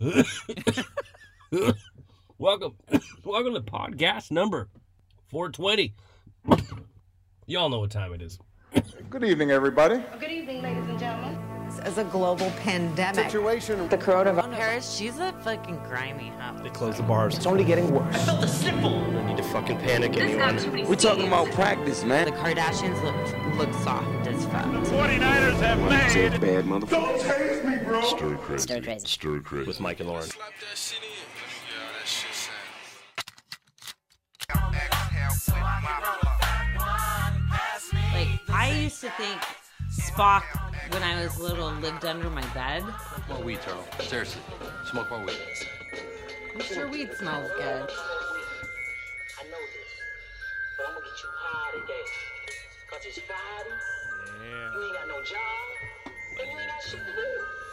Welcome to podcast number 420. Y'all know what time it is. Good evening, everybody. Good evening, ladies and gentlemen. This is a global pandemic situation. The coronavirus. Paris, she's a fucking grimy hop. They closed the bars. It's only getting worse. I felt the simple. I need to fucking panic anyone. We're talking about practice, man. The Kardashians look soft as fuck. The 49ers have made a bad motherfucker. Don't taste me, bro. Stir Crazy. Stir Crazy. Stir Crazy. With Mike and Lauren. Slap that shit in. Yeah, that shit sounds. I used to think Spock, when I was little, lived under my bed. Smoke more weed, Charles. Seriously. Smoke more weed. I'm sure weed smells good. I know this, but I'm gonna get you high today. Cause it's Friday. Yeah. You ain't got no job. And you ain't got shit to do.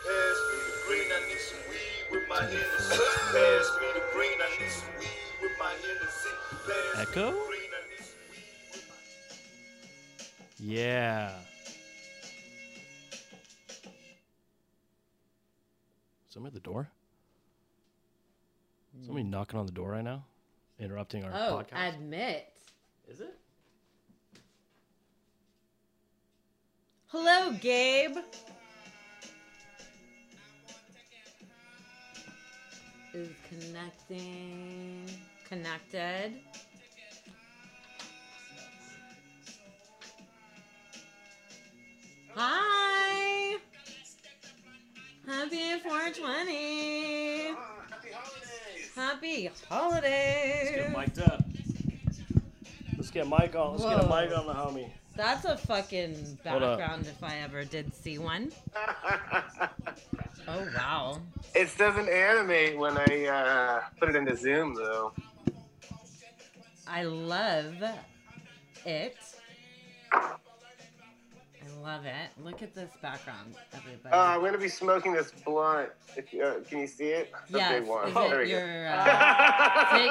Pass me the green, I need some weed with my Hennessy. Pass me the green, I need some weed with my Hennessy. Echo? Yeah. Somebody at the door? Somebody knocking on the door right now? Interrupting our podcast? Oh, admit. Is it? Hello, Gabe. Is connecting. Connected. Hi! Happy 420! Happy holidays! Happy holidays! Let's get mic'd up. Let's get a mic on the homie. That's a fucking background if I ever did see one. Oh, wow. It doesn't animate when I put it into Zoom, though. I love it. Love it. Look at this background, everybody. I'm going to be smoking this blunt. If you, can you see it? That's yes. A big one. Is it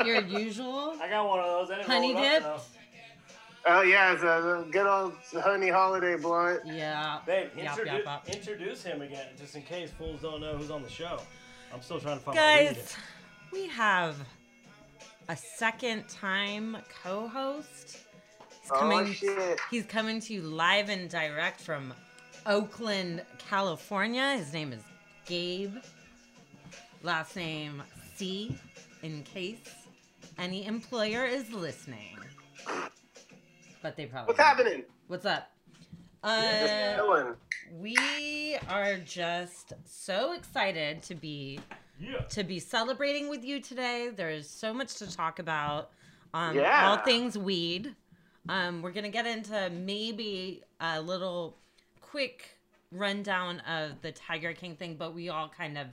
your usual? I got one of those. Anyway, honey dip? Oh, yeah. It's a good old honey holiday blunt. Yeah. Babe, introduce him again, just in case fools don't know who's on the show. I'm still trying to find out. Guys, we have a second-time co-host. He's coming to you live and direct from Oakland, California. His name is Gabe. Last name C, in case any employer is listening. But they probably. What's happening? What's up? We are just so excited to be celebrating with you today. There is so much to talk about. All things weed. We're going to get into maybe a little quick rundown of the Tiger King thing, but we all kind of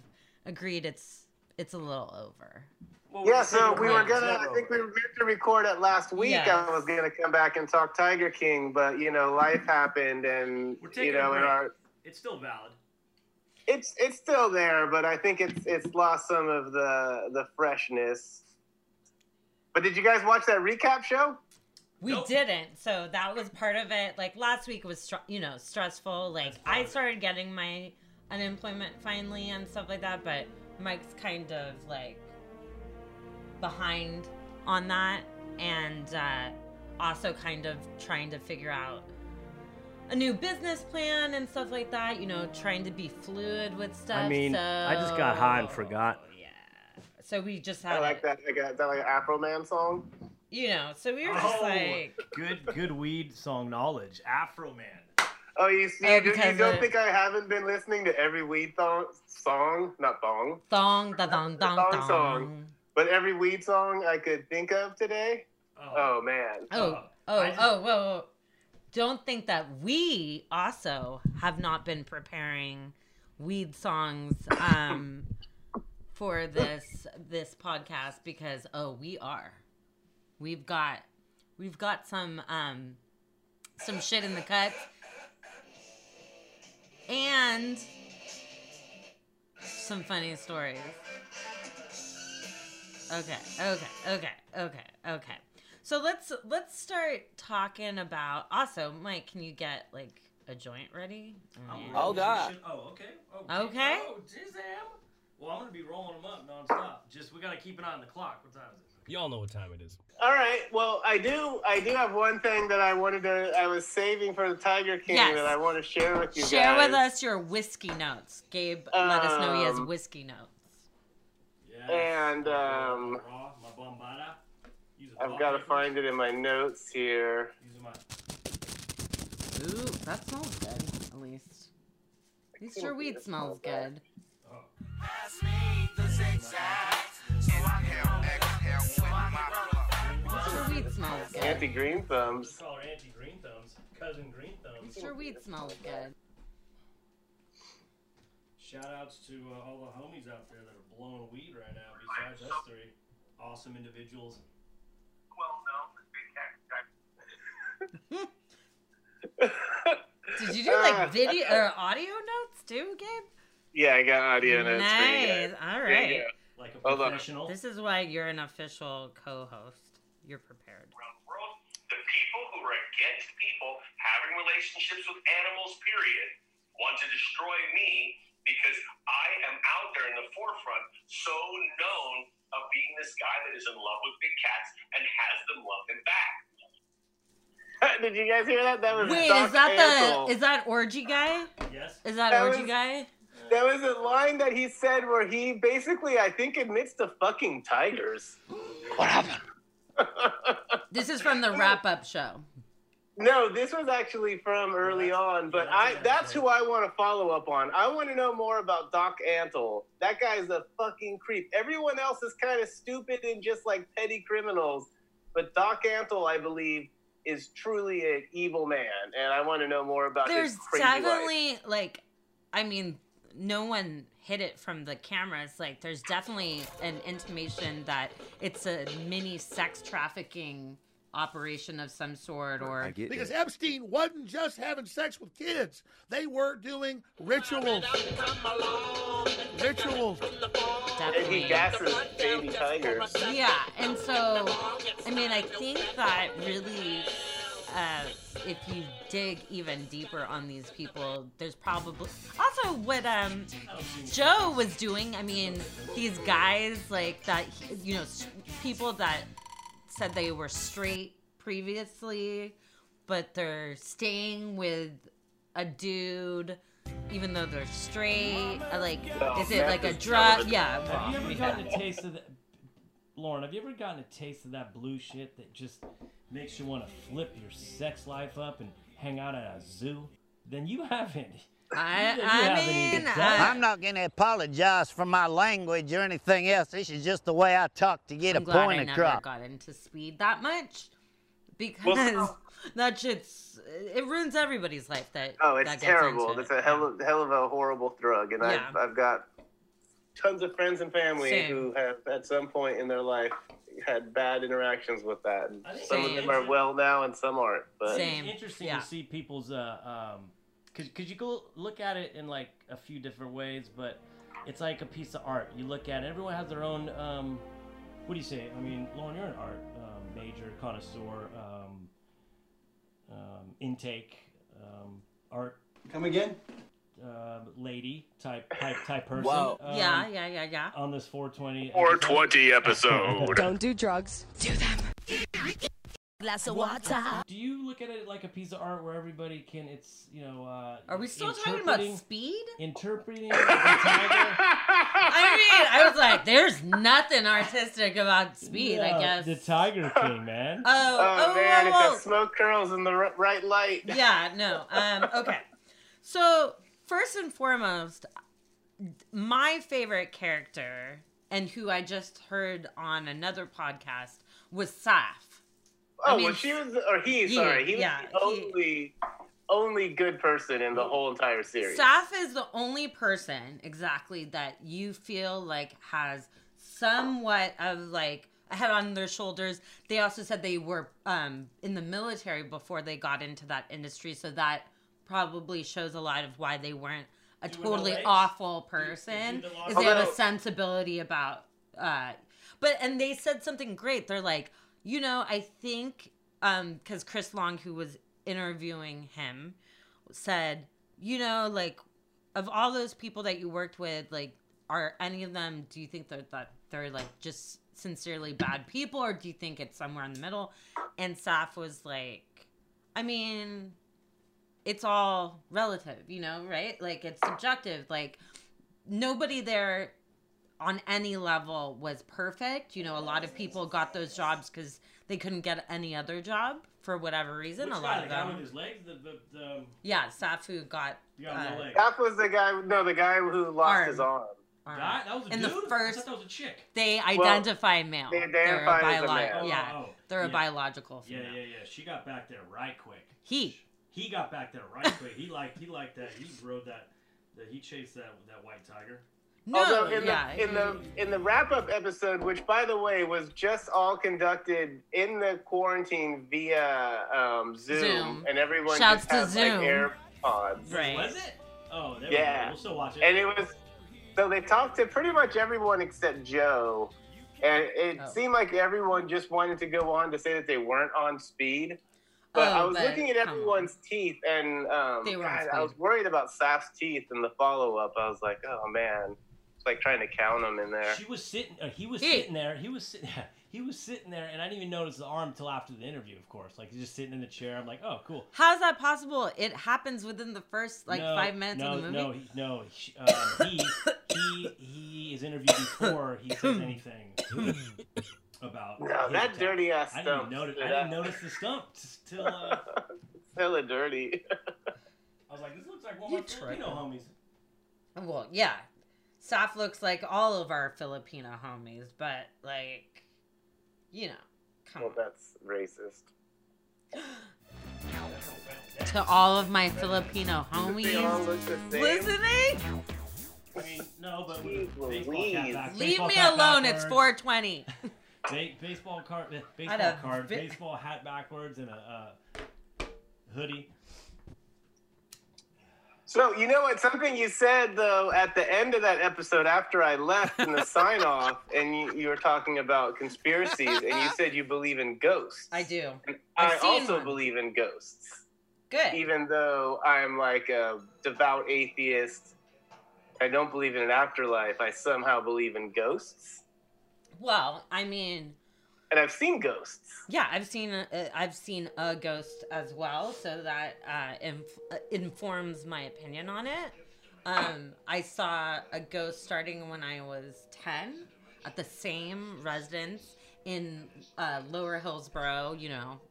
agreed it's a little over. Well, yeah, so we were going to, I think we were meant to record it last week. Yes. I was going to come back and talk Tiger King, but, you know, life happened and, you know, it's still valid. It's still there, but I think it's lost some of the freshness. But did you guys watch that recap show? We didn't, so that was part of it. Like, last week was, stressful. Like, I started getting my unemployment finally and stuff like that, but Mike's kind of, like, behind on that and also kind of trying to figure out a new business plan and stuff like that, you know, trying to be fluid with stuff. I mean, I just got high and forgot. Yeah. So we just had... I like that. Is that like an Afro Man song? You know, so we were just like... Good weed song knowledge. Afro Man. Oh, you see, you don't think I haven't been listening to every weed song? Not thong. Thong. Song. But every weed song I could think of today? Oh man. Whoa. Don't think that we also have not been preparing weed songs for this podcast because, we are. We've got some shit in the cuts, and some funny stories. Okay. So let's start talking about. Also, Mike, can you get like a joint ready? Oh God. Oh, okay. Oh, damn. Well, I'm going to be rolling them up nonstop. Just, we got to keep an eye on the clock. What time is it? Y'all know what time it is. All right. Well, I do have one thing that I wanted to, I was saving for the Tiger King that I want to share with you guys. Share with us your whiskey notes. Gabe, let us know he has whiskey notes. Yeah. And, I've got to find it in my notes here. Ooh, that smells good, at least. At least your weed smells good. Pass me the zigzags, so inhale, exhale with my blood. Your weed smells good. Auntie Green Thumbs. We call her Auntie Green Thumbs, Cousin Green Thumbs. Your weed smells good. Shout-outs to all the homies out there that are blowing weed right now, besides us three. Awesome individuals. Well, no. Did you do like video or audio notes too, Gabe? Yeah, I got audio notes. Nice. All right. Yeah. Like a professional. This is why you're an official co-host. You're prepared. Around the world, the people who are against people having relationships with animals, period, want to destroy me because I am out there in the forefront, so known of being this guy that is in love with big cats and has them love him back. Did you guys hear that? That was Wait, is that Orgy Guy? Yes. Is that Orgy Guy? There was a line that he said where he basically, I think, admits to fucking tigers. What happened? This is from the wrap-up show. No, this was actually from early on, but that's who I want to follow up on. I want to know more about Doc Antle. That guy's a fucking creep. Everyone else is kind of stupid and just like petty criminals, but Doc Antle, I believe, is truly an evil man, and I want to know more about his crazy life. There's definitely, like, I mean, no one hid it from the cameras. Like, there's definitely an intimation that it's a mini sex trafficking operation of some sort, or because Epstein wasn't just having sex with kids, they were doing rituals. Definitely. And he gasses baby tigers. Yeah, and so I mean, I think that really if you dig even deeper on these people, there's probably also what Joe was doing. I mean, these guys like that, you know, people that said they were straight previously, but they're staying with a dude even though they're straight. Like, is it like a drug? Yeah. Have you ever gotten a taste of that, Lauren? Have you ever gotten a taste of that blue shit that just makes you want to flip your sex life up and hang out at a zoo? Then you haven't. I mean, I'm not going to apologize for my language or anything else. This is just the way I talk to get a point across. I never got into speed that much because that shit's, it ruins everybody's life. It's terrible. It's a hell of a horrible drug, and yeah. I've got tons of friends and family who have at some point in their life had bad interactions with that. And some of them are well now, and some aren't. But it's interesting to see people's Because you go look at it in, like, a few different ways, but it's like a piece of art. You look at it. Everyone has their own, what do you say? I mean, Lauren, you're an art major, connoisseur, intake, art. Come again? Lady type person. Wow. Yeah. On this 420 episode. Don't do drugs. Do them. Glass of water. Do you look at it like a piece of art where everybody can, it's, you know, are we still talking about speed? Interpreting. I mean, I was like, there's nothing artistic about speed, I guess. The Tiger King, man. Oh man, it's the smoke curls in the right light. Yeah, no. Okay. So, first and foremost, my favorite character, and who I just heard on another podcast, was Saf. Oh, I mean, well, he was the only good person in the whole entire series. Saf is the only person, exactly, that you feel like has somewhat of, like, a head on their shoulders. They also said they were in the military before they got into that industry, so that probably shows a lot of why they weren't a totally awful person, because they have a sensibility about... and they said something great. They're like... You know, I think, because Chris Long, who was interviewing him, said, you know, like, of all those people that you worked with, like, Are any of them, do you think they're like just sincerely bad people, or do you think it's somewhere in the middle? And Saf was like, I mean, it's all relative, you know, right? Like, it's subjective. Like, nobody there on any level was perfect. You know, a lot of people got those jobs because they couldn't get any other job for whatever reason. Which a lot guy, of them. The guy with his legs? The... Yeah, Safu got... Saf was the guy... No, the guy who lost his arm. That was a dude? The first, I thought that was a chick. They identify male. They identify as a male. Yeah, they're a biological female. Yeah. She got back there right quick. He got back there right quick. He liked that. He rode that. He chased that white tiger. No, although in the wrap up episode, which by the way was just all conducted in the quarantine via Zoom, and everyone shouts just has Zoom. Like AirPods. Right. Was it? Oh, there we go. We'll still watch it. And it was so they talked to pretty much everyone except Joe, and it seemed like everyone just wanted to go on to say that they weren't on speed. But I was looking at everyone's teeth, and I was worried about Saf's teeth in the follow up. I was like, oh man. It's like trying to count them in there. She was sitting. He was sitting there, and I didn't even notice the arm until after the interview. Of course, like he's just sitting in the chair. I'm like, oh, cool. How is that possible? It happens within the first 5 minutes of the movie. He is interviewed before he says anything about. No, that dirty ass stump. I didn't notice the stump till. Hella dirty. I was like, this looks like one of my Filipino homies. Well, yeah. Saf looks like all of our Filipino homies, but, like, you know, come on. That's racist. To all of my Filipino homies listening? I mean, no, but leave me alone, it's 420. Baseball hat backwards, and a hoodie. So, you know what? Something you said, though, at the end of that episode after I left in the sign-off, and you were talking about conspiracies, and you said you believe in ghosts. I do. And I also believe in ghosts. Good. Even though I'm, like, a devout atheist, I don't believe in an afterlife, I somehow believe in ghosts. Well, I mean... And I've seen ghosts. Yeah, I've seen a ghost as well, so that informs my opinion on it. I saw a ghost starting when I was 10 at the same residence in Lower Hillsborough. You know,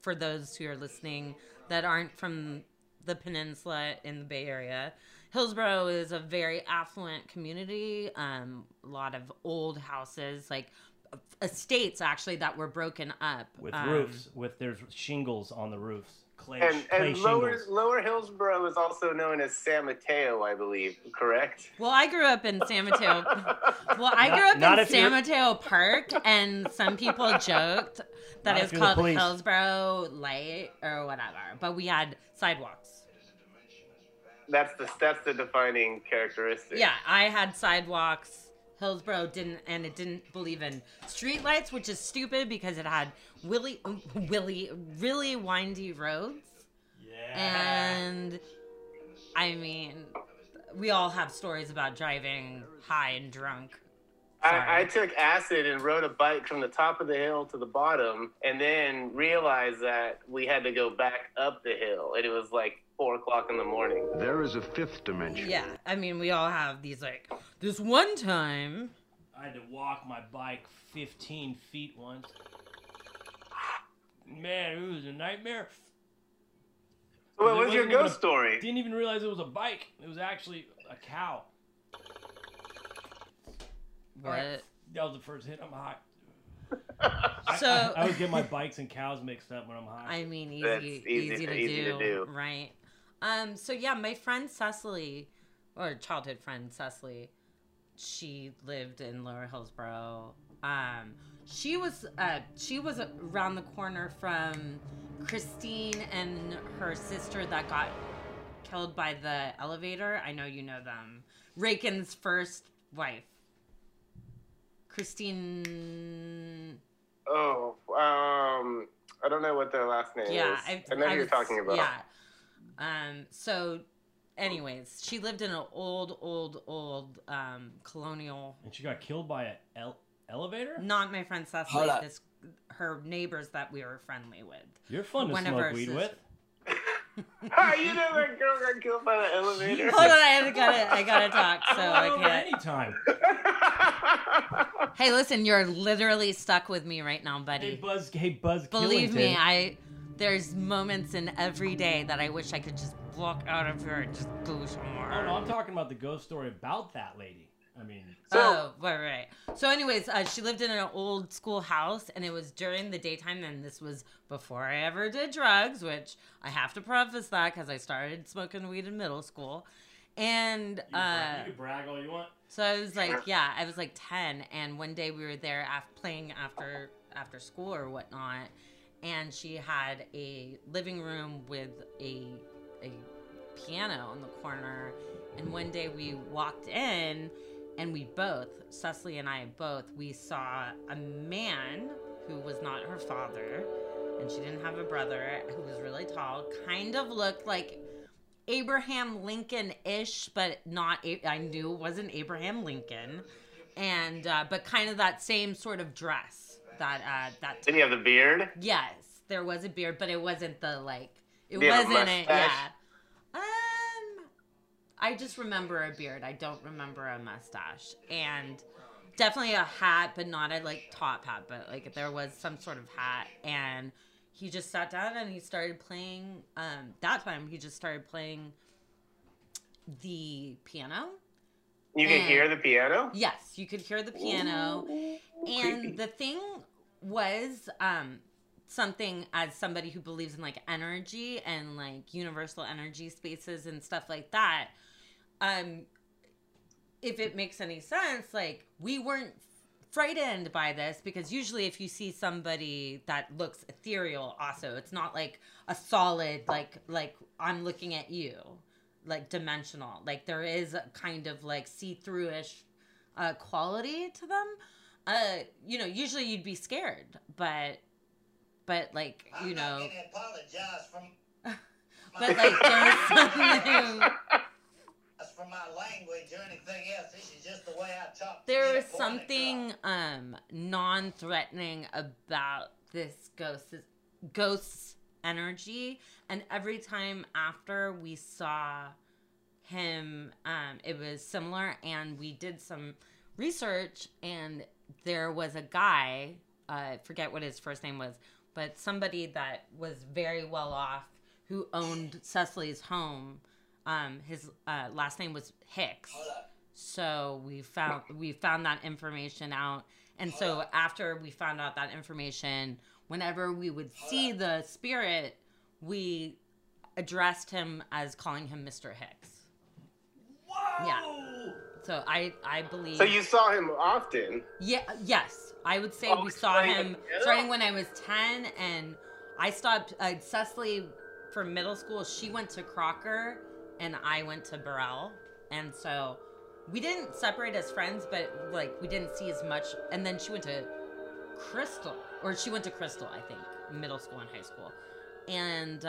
for those who are listening that aren't from the peninsula in the Bay Area, Hillsborough is a very affluent community. A lot of old houses, like. Estates actually that were broken up with roofs, with there's shingles on the roofs, clay Lower Hillsborough is also known as San Mateo, I believe. Correct. Well, I grew up in San Mateo. I grew up in San Mateo Park, and some people joked that it was called Hillsborough Light or whatever. But we had sidewalks. That's the defining characteristic. Yeah, I had sidewalks. Hillsborough didn't, and it didn't believe in streetlights, which is stupid because it had really windy roads. Yeah. And, I mean, we all have stories about driving high and drunk. I took acid and rode a bike from the top of the hill to the bottom, and then realized that we had to go back up the hill, and it was like 4:00 in the morning. There is a fifth dimension. Yeah, I mean, we all have these, like, this one time... I had to walk my bike 15 feet once. Man, it was a nightmare. Well, what was your ghost story? Didn't even realize it was a bike. It was actually a cow. What? Right. That was the first hit. I'm hot. I always get my bikes and cows mixed up when I'm hot. I mean, easy to do. Right. So yeah, my friend Cecily, or childhood friend Cecily, she lived in Lower Hillsborough. She was around the corner from Christine and her sister that got killed by the elevator. I know you know them. Rakin's first wife. Christine. Oh, I don't know what their last name is. I know who you're talking about. Yeah. So Anyways, she lived in an old colonial. And she got killed by an elevator? Not my friend Cecily. Her neighbors that we were friendly with. You're fun to smoke weed with. How you know that girl got killed by the elevator? Hold on, I gotta talk, so I can't. Anytime. Hey, listen, you're literally stuck with me right now, buddy. Hey, Buzz. Believe me, there's moments in every day that I wish I could just walk out of here and just go somewhere. Oh no, I'm talking about the ghost story about that lady. I mean. Right. So anyways, she lived in an old school house, and it was during the daytime, and this was before I ever did drugs, which I have to preface that because I started smoking weed in middle school. And you can brag all you want. So I was like 10, and one day we were there playing after school or whatnot, and she had a living room with a piano in the corner, and one day we walked in, and Cecily and I both saw a man who was not her father, and she didn't have a brother, who was really tall, kind of looked like Abraham Lincoln-ish, but not, I knew it wasn't Abraham Lincoln, and but kind of that same sort of dress that. Did he have the beard? Yes, there was a beard, but it wasn't the like. It wasn't it, yeah. I just remember a beard. I don't remember a mustache. And definitely a hat, but not a like top hat, but like there was some sort of hat. And he just sat down and he started playing. That time he just started playing the piano. You could hear the piano? Yes, you could hear the piano. Ooh, and creepy. The thing was, something as somebody who believes in like energy and like universal energy spaces and stuff like that, if it makes any sense, like we weren't frightened by this, because usually if you see somebody that looks ethereal, also it's not like a solid like I'm looking at you, like dimensional, like there is a kind of like see-through-ish quality to them, usually you'd be scared, but like, you know, I'm not gonna apologize for but like there's something for my language or anything else. This is just the way I talk. There is something non-threatening about this ghost's energy, and every time after we saw him, it was similar, and we did some research, and there was a guy, I forget what his first name was, but somebody that was very well off who owned Cecily's home, his last name was Hicks. So we found that information out, and so after we found out that information, whenever we would see the spirit, we addressed him as calling him Mr. Hicks. Whoa! Yeah. So I believe. So you saw him often. Yeah. Yes. I would say we saw him starting when I was 10, and I stopped. Cecily, for middle school, she went to Crocker, and I went to Burrell, and so we didn't separate as friends, but like we didn't see as much. And then she went to Crystal, I think, middle school and high school, and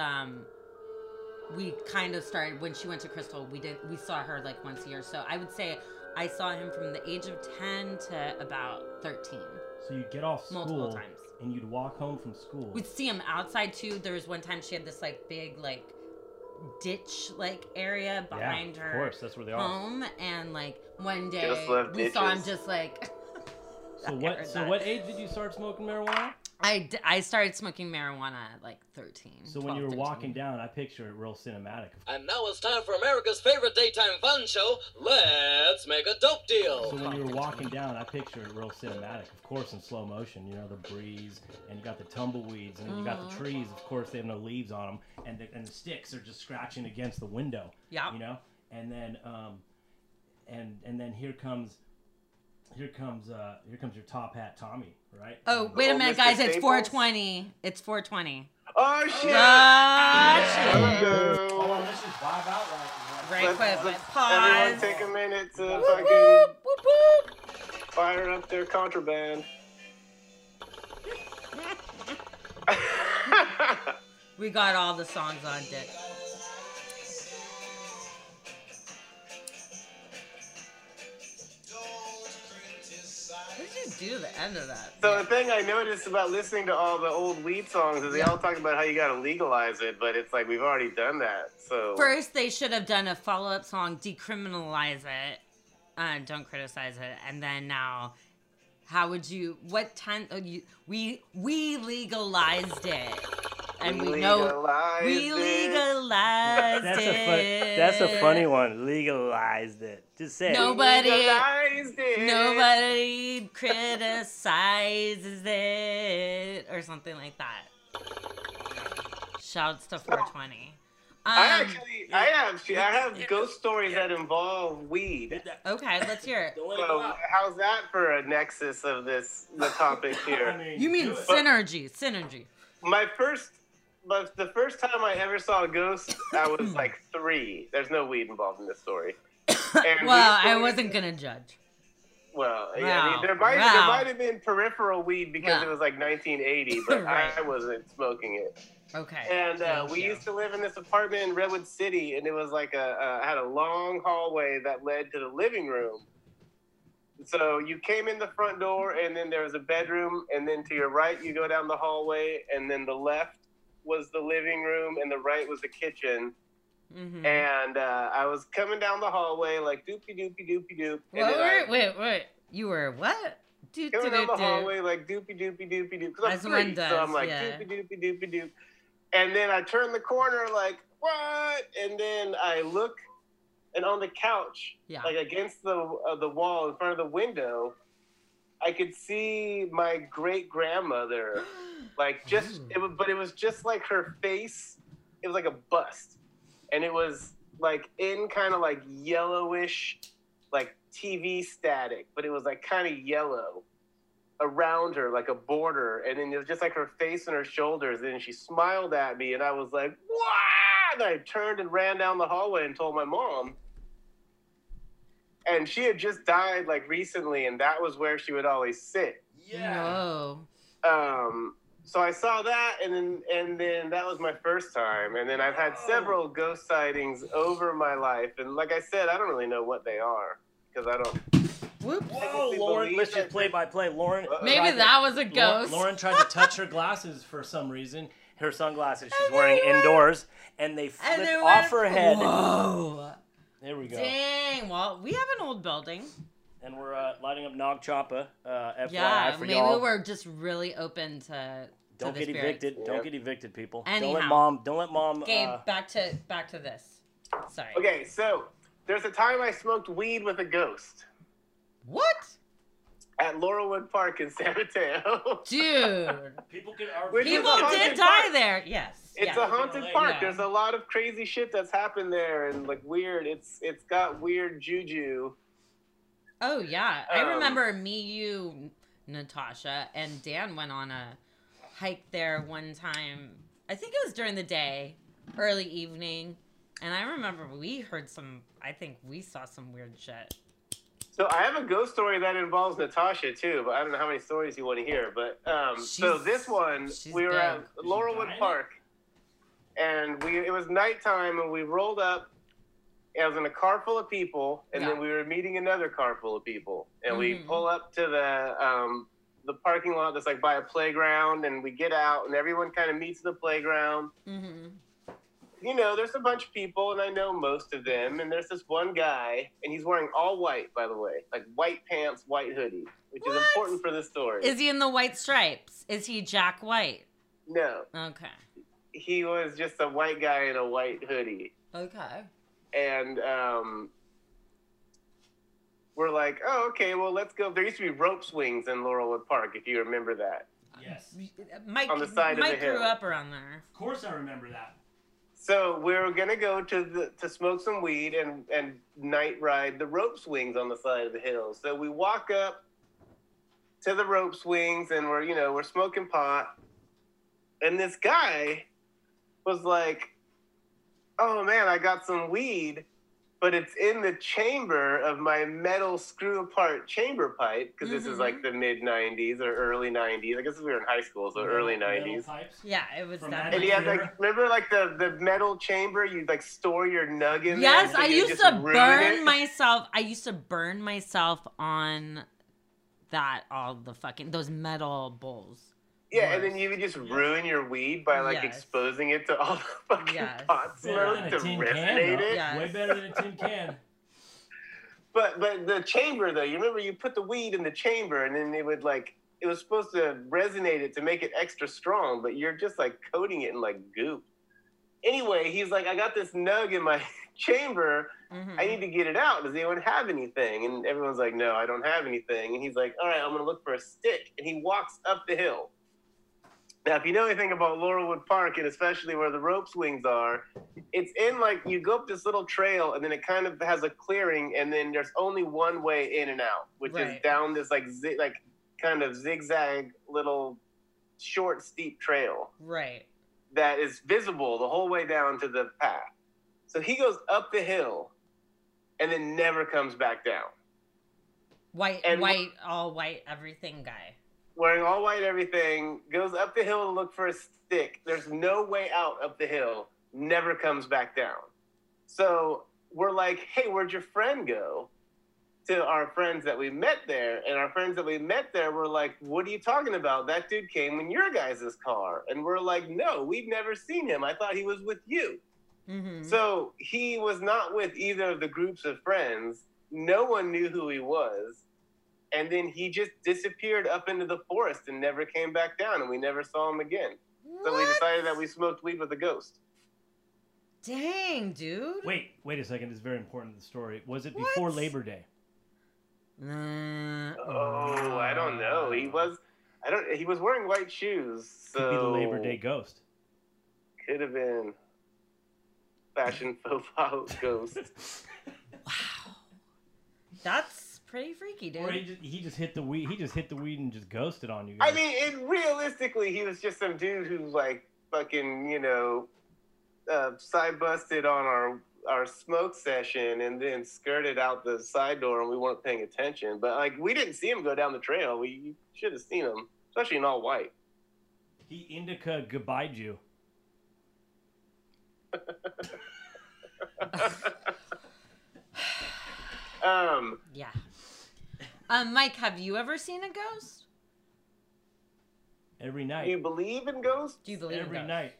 we kind of started when she went to Crystal. We saw her like once a year, so I would say. I saw him from the age of 10 to about 13. So you'd get off school multiple times, and you'd walk home from school. We'd see him outside too. There was one time she had this like big like ditch like area behind her. Of course, that's where they home, are. And like one day we saw him just like. So what age did you start smoking marijuana? I started smoking marijuana at like 13. So when you were 13. Walking down, I picture it real cinematic. And now it's time for America's favorite daytime fun show, Let's Make a Dope Deal. So when you were walking down, I picture it real cinematic, of course, in slow motion. You know, the breeze, and you got the tumbleweeds, and you got the trees. Of course, they have no leaves on them, and the sticks are just scratching against the window. Yeah. You know, and then and then here comes your top hat, Tommy. Right. Oh, wait a minute, guys! It's 4:20. It's 4:20. Oh shit! Oh, this is vibe out right quick. Let's pause. Everyone, take a minute to fucking fire up their contraband. We got all the songs on deck. What did you do the end of that? So the thing I noticed about listening to all the old weed songs is they all talk about how you gotta legalize it, but it's like we've already done that. So first they should have done a follow-up song, decriminalize it, don't criticize it, and then now how would you? What time? We legalized it, and we know we legalized it. That's a funny one. Legalized it. Just say nobody criticizes it or something like that. Shouts to 420. I have ghost stories that involve weed. Okay, let's hear it. So how's that for a nexus of the topic here? You mean synergy. The first time I ever saw a ghost, I was like 3. There's no weed involved in this story. And well, I wasn't gonna judge. Well, yeah, I mean, there might have been peripheral weed because it was like 1980, but right. I wasn't smoking it. Okay. And we used to live in this apartment in Redwood City, and it was like had a long hallway that led to the living room. So you came in the front door, and then there was a bedroom, and then to your right you go down the hallway, and then the left was the living room, and the right was the kitchen. Mm-hmm. And I was coming down the hallway like doopy doopy doopy doop. Wait. You were what? Coming down the hallway like doopy doopy doopy doop. Because I'm free, so I'm like doopy doopy doopy doop. And then I turn the corner like, what? And then I look, and on the couch, like against the wall in front of the window, I could see my great-grandmother. Like just, but it was just like her face. It was like a bust. And it was like in kind of like yellowish, like TV static, but it was like kind of yellow around her, like a border. And then it was just like her face and her shoulders. And she smiled at me and I was like, "Wow!" And I turned and ran down the hallway and told my mom. And she had just died like recently. And that was where she would always sit. Yeah. Whoa. So I saw that, and then that was my first time. And then I've had several ghost sightings over my life. And like I said, I don't really know what they are because I don't. Whoa, Lauren! Let's just play-by-play. Lauren. Maybe that was a ghost. Lauren tried to touch her glasses for some reason. Her sunglasses she's wearing indoors, and they flipped off her head. Whoa! There we go. Dang. Well, we have an old building. And we're lighting up Nog Choppa, FYI for y'all. Yeah, maybe we're just really open to Don't get evicted. Yeah. Don't get evicted, people. Anyhow. Don't let mom... Gabe, back to this. Sorry. Okay, so there's a time I smoked weed with a ghost. What? At Laurelwood Park in San Mateo. Dude. People did die there. Yes. It's a haunted park. Yeah. There's a lot of crazy shit that's happened there and like weird. It's got weird juju. Oh, yeah. I remember me, you, Natasha, and Dan went on a hike there one time. I think it was during the day, early evening. And I remember we heard I think we saw some weird shit. So I have a ghost story that involves Natasha, too, but I don't know how many stories you want to hear. But so this one, we were at Laurelwood Park, and it was nighttime, and we rolled up. I was in a car full of people, and then we were meeting another car full of people. And we pull up to the parking lot that's like by a playground, and we get out, and everyone kind of meets the playground. Mm-hmm. You know, there's a bunch of people, and I know most of them. And there's this one guy, and he's wearing all white, by the way, like white pants, white hoodie, which is important for the story. Is he in the white stripes? Is he Jack White? No. Okay. He was just a white guy in a white hoodie. Okay. And we're like, oh, okay, well, let's go. There used to be rope swings in Laurelwood Park, if you remember that. Yes. Mike, on the side of the hill. Mike grew up around there. Of course I remember that. So we're going to go to smoke some weed and night ride the rope swings on the side of the hill. So we walk up to the rope swings, and we're smoking pot. And this guy was like, oh man, I got some weed, but it's in the chamber of my metal screw apart chamber pipe, because this is like the mid 90s or early 90s. I guess we were in high school, so early 90s. Yeah, it was that. And you had like, remember like the metal chamber, you'd like store your nug in there? Yes, I used to burn myself on that all the fucking, those metal bowls. Yeah, and then you would just ruin your weed by, like, exposing it to all the fucking pot smoke to resonate it. Yes. Way better than a tin can. But the chamber, though, you remember you put the weed in the chamber, and then it would, like, it was supposed to resonate it to make it extra strong, but you're just, like, coating it in, like, goop. Anyway, he's like, I got this nug in my chamber. Mm-hmm. I need to get it out. Does anyone have anything? And everyone's like, no, I don't have anything. And he's like, all right, I'm going to look for a stick. And he walks up the hill. Now, if you know anything about Laurelwood Park, and especially where the rope swings are, it's in, like, you go up this little trail, and then it kind of has a clearing, and then there's only one way in and out, which is down this, like, kind of zigzag little short, steep trail. Right. That is visible the whole way down to the path. So he goes up the hill and then never comes back down. All white, everything guy. Wearing all white everything, goes up the hill to look for a stick. There's no way out up the hill, never comes back down. So we're like, hey, where'd your friend go? To our friends that we met there, and our friends that we met there were like, what are you talking about? That dude came in your guys' car. And we're like, no, we've never seen him. I thought he was with you. Mm-hmm. So he was not with either of the groups of friends. No one knew who he was. And then he just disappeared up into the forest and never came back down, and we never saw him again. What? So we decided that we smoked weed with a ghost. Dang, dude. Wait a second. This is very important to the story. Was it before Labor Day? I don't know. He was wearing white shoes. So could be the Labor Day ghost. Could have been fashion faux pas ghost. Wow, that's pretty freaky, dude. Or he just hit the weed. He just hit the weed and just ghosted on you guys. I mean, realistically, he was just some dude who like fucking side busted on our smoke session and then skirted out the side door and we weren't paying attention, but like we didn't see him go down the trail. We should have seen him, especially in all white. He indica goodbyed you. Mike, have you ever seen a ghost? Every night. Do you believe in ghosts? Every night.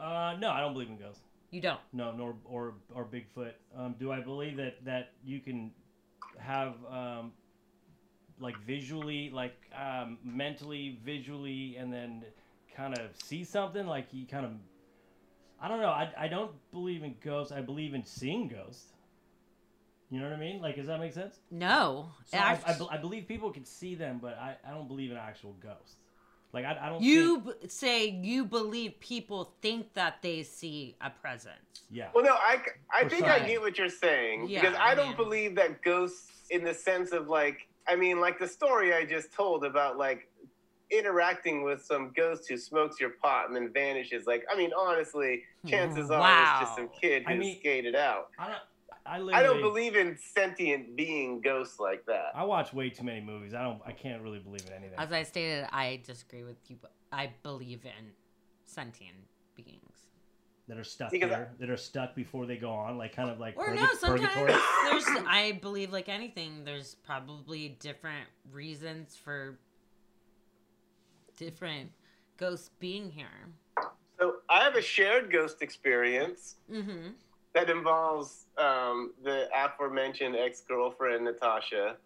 No, I don't believe in ghosts. You don't? No, nor or Bigfoot. Do I believe that you can have like visually, like mentally, visually, and then kind of see something? Like you kind of, I don't know. I don't believe in ghosts. I believe in seeing ghosts. You know what I mean? Like, does that make sense? No. So I believe people can see them, but I don't believe in actual ghosts. Like, I don't. You say you believe people think that they see a presence. Yeah. Well, no, I think I get what you're saying, yeah, because I don't believe that ghosts in the sense of like, I mean, like the story I just told about like interacting with some ghost who smokes your pot and then vanishes. Like, I mean, honestly, chances are it's just some kid who skated out. I don't believe in sentient being ghosts like that. I watch way too many movies. I can't really believe in anything. As I stated, I disagree with you, but I believe in sentient beings that are stuck there, that are stuck before they go on, like kind of like purgatory. I believe like anything. There's probably different reasons for different ghosts being here. So I have a shared ghost experience. Mm-hmm. That involves the aforementioned ex-girlfriend, Natasha.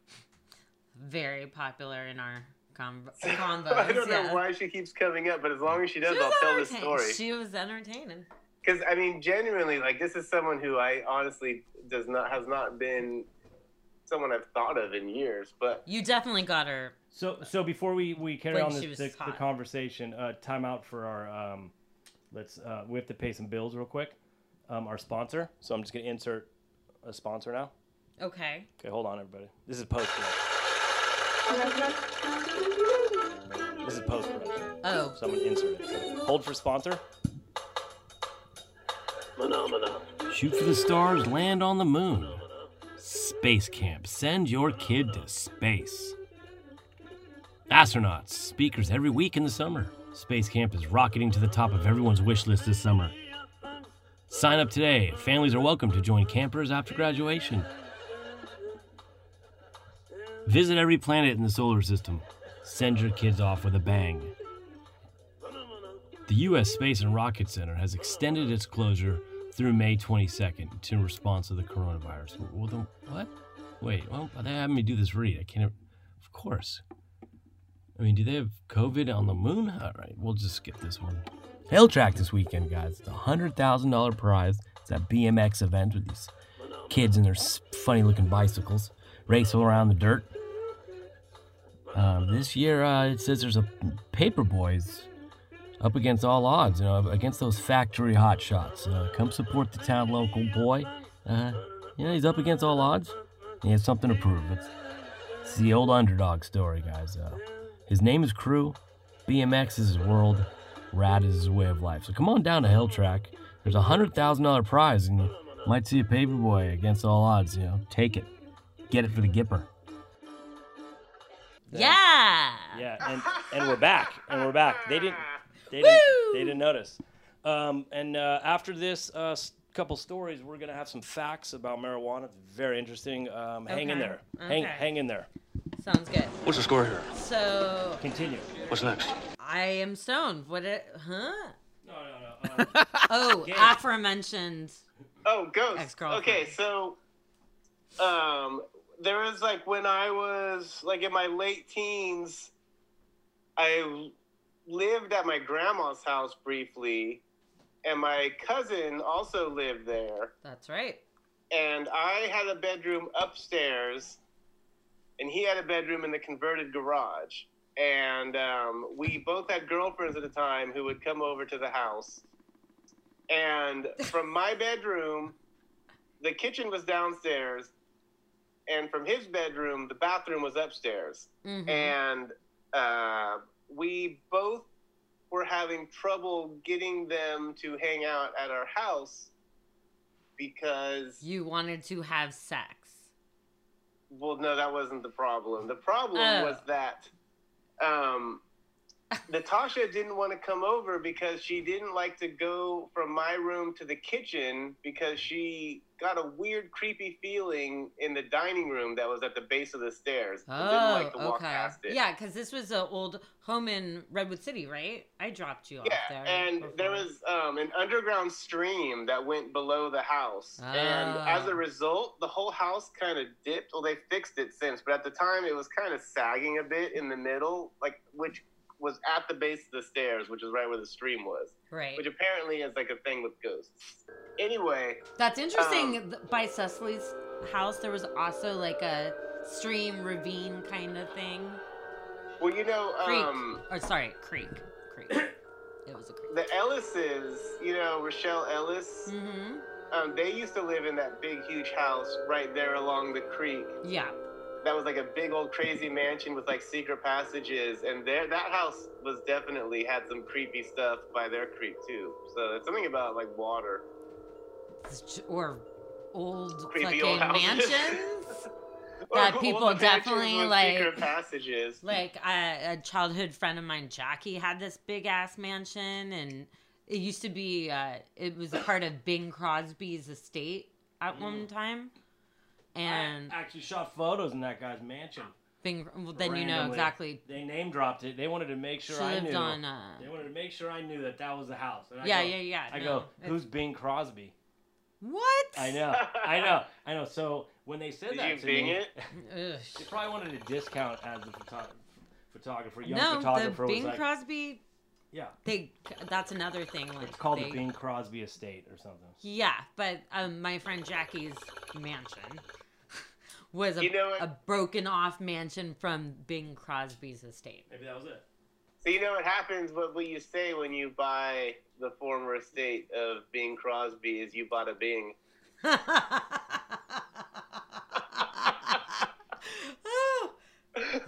Very popular in our convo. I don't know why she keeps coming up, but as long as she does, I'll tell the story. She was entertaining. Because, I mean, genuinely, like, this is someone who I honestly has not been someone I've thought of in years. But you definitely got her. So before we carry on the conversation, time out for our we have to pay some bills real quick. Our sponsor. So I'm just going to insert a sponsor now. Okay. Okay, hold on, everybody. This is post-production. Oh. So I'm going to insert it. Hold for sponsor. Shoot for the stars, land on the moon. Space Camp. Send your kid to space. Astronauts, speakers every week in the summer. Space Camp is rocketing to the top of everyone's wish list this summer. Sign up today. Families are welcome to join campers after graduation. Visit every planet in the solar system. Send your kids off with a bang. The U.S. Space and Rocket Center has extended its closure through May 22nd in response to the coronavirus. Well, then, what? Wait, well, they have me do this read. I can't. Of course. I mean, do they have COVID on the moon? All right, we'll just skip this one. Hail track this weekend, guys. It's a $100,000 prize. It's that BMX event with these kids and their funny-looking bicycles race all around the dirt. This year, it says there's a Paperboys up against all odds, you know, against those factory hotshots. Come support the town local boy. You know, he's up against all odds. He has something to prove. It's the old underdog story, guys. His name is Crew, BMX is his world, Rad is his way of life. So come on down to Hill Track. There's a $100,000 prize, and you might see a Paperboy against all odds, you know. Take it. Get it for the Gipper. Yeah! Yeah, and we're back. And we're back. They didn't notice. After this couple stories, we're gonna have some facts about marijuana. Very interesting. Okay. Hang in there. Okay. Hang in there. Sounds good. What's the score here? So continue. What's next? I am stoned. What? Huh? No. Aforementioned. Oh, ghost. Ex-girlfriend. Okay, so there was like when I was like in my late teens, I lived at my grandma's house briefly, and my cousin also lived there. That's right. And I had a bedroom upstairs, and he had a bedroom in the converted garage. And we both had girlfriends at the time who would come over to the house. And from my bedroom, the kitchen was downstairs, and from his bedroom, the bathroom was upstairs. Mm-hmm. And we both were having trouble getting them to hang out at our house because... You wanted to have sex. Well, no, that wasn't the problem. The problem was that Natasha didn't want to come over because she didn't like to go from my room to the kitchen because she got a weird, creepy feeling in the dining room that was at the base of the stairs. Oh, and didn't like to walk past it. Yeah, because this was an old home in Redwood City, right? I dropped you off there. Yeah, and there was an underground stream that went below the house. Oh. And as a result, the whole house kind of dipped. Well, they fixed it since, but at the time, it was kind of sagging a bit in the middle, like which was at the base of the stairs, which is right where the stream was. Right. Which apparently is like a thing with ghosts. Anyway. That's interesting. By Cecily's house, there was also like a stream ravine kind of thing. Well, you know, creek. It was a creek. The Ellises, you know, Rochelle Ellis, mm-hmm. They used to live in that big, huge house right there along the creek. Yeah. That was like a big old crazy mansion with like secret passages, and that house was definitely had some creepy stuff by their creek too. So it's something about like water or old creepy old mansions that people definitely like. Secret passages. Like a childhood friend of mine, Jackie, had this big ass mansion, and it used to be it was a part of Bing Crosby's estate at one time. And I actually shot photos in that guy's mansion. Well, then randomly. You know exactly. They name dropped it. They wanted to make sure I knew. They wanted to make sure I knew that was the house. And I go. Who's Bing Crosby? What? I know. So when they said that to me, they probably wanted a discount as the photographer. Young photographer was like. No, the Bing Crosby. Yeah. That's another thing. Like it's called the Bing Crosby estate or something. Yeah, but my friend Jackie's mansion was a broken off mansion from Bing Crosby's estate. Maybe that was it. So you know what happens, what you say when you buy the former estate of Bing Crosby is you bought a Bing.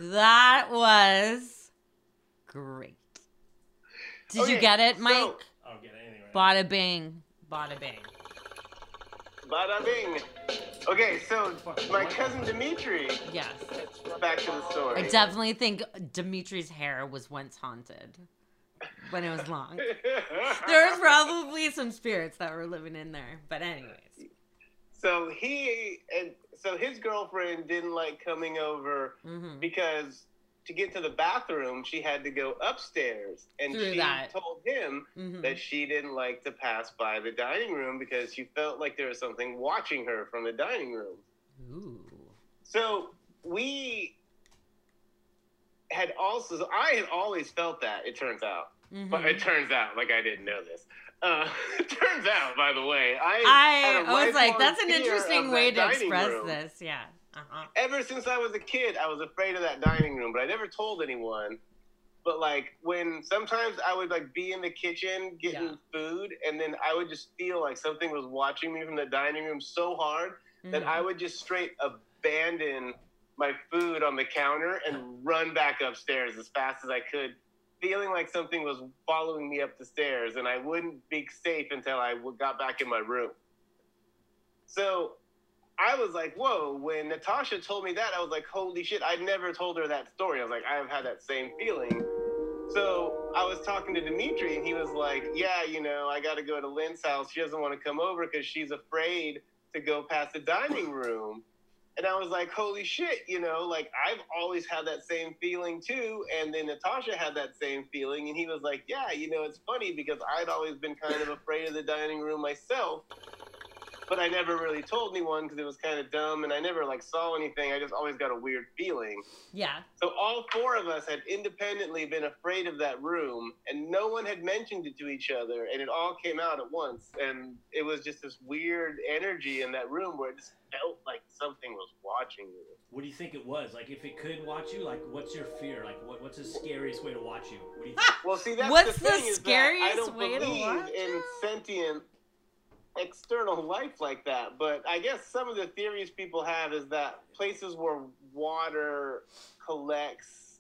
That was great. Did you get it, Mike? So, I don't get anything right. Bada bing. Bada bing. Bada bing. Okay, so my cousin Dimitri. Yes. Back to the story. I definitely think Dimitri's hair was once haunted when it was long. There was probably some spirits that were living in there, but anyways. So his girlfriend didn't like coming over because to get to the bathroom, she had to go upstairs. And told him that she didn't like to pass by the dining room because she felt like there was something watching her from the dining room. Ooh. So we had also, I had always felt that, it turns out. But it turns out, like I didn't know this. It turns out, by the way, I was like, that's an interesting way to express this. Yeah. Uh-huh. Ever since I was a kid, I was afraid of that dining room, but I never told anyone. But like when sometimes I would like be in the kitchen getting food, and then I would just feel like something was watching me from the dining room so hard that I would just straight abandon my food on the counter and run back upstairs as fast as I could, feeling like something was following me up the stairs, and I wouldn't be safe until I got back in my room. So I was like, whoa, when Natasha told me that, I was like, holy shit, I never told her that story. I was like, I have had that same feeling. So I was talking to Dimitri, and he was like, yeah, you know, I got to go to Lynn's house. She doesn't want to come over because she's afraid to go past the dining room. And I was like, holy shit, you know, like, I've always had that same feeling, too. And then Natasha had that same feeling. And he was like, yeah, you know, it's funny because I'd always been kind of afraid of the dining room myself. But I never really told anyone because it was kind of dumb. And I never, like, saw anything. I just always got a weird feeling. Yeah. So all four of us had independently been afraid of that room. And no one had mentioned it to each other. And it all came out at once. And it was just this weird energy in that room where it just felt like something was watching you. What do you think it was? Like, if it could watch you, like, what's your fear? Like, what's the scariest way to watch you? What do you think? Well, see, that's what's the thing, scariest is that I don't way believe to watch in you? Sentient external life like that. But I guess some of the theories people have is that places where water collects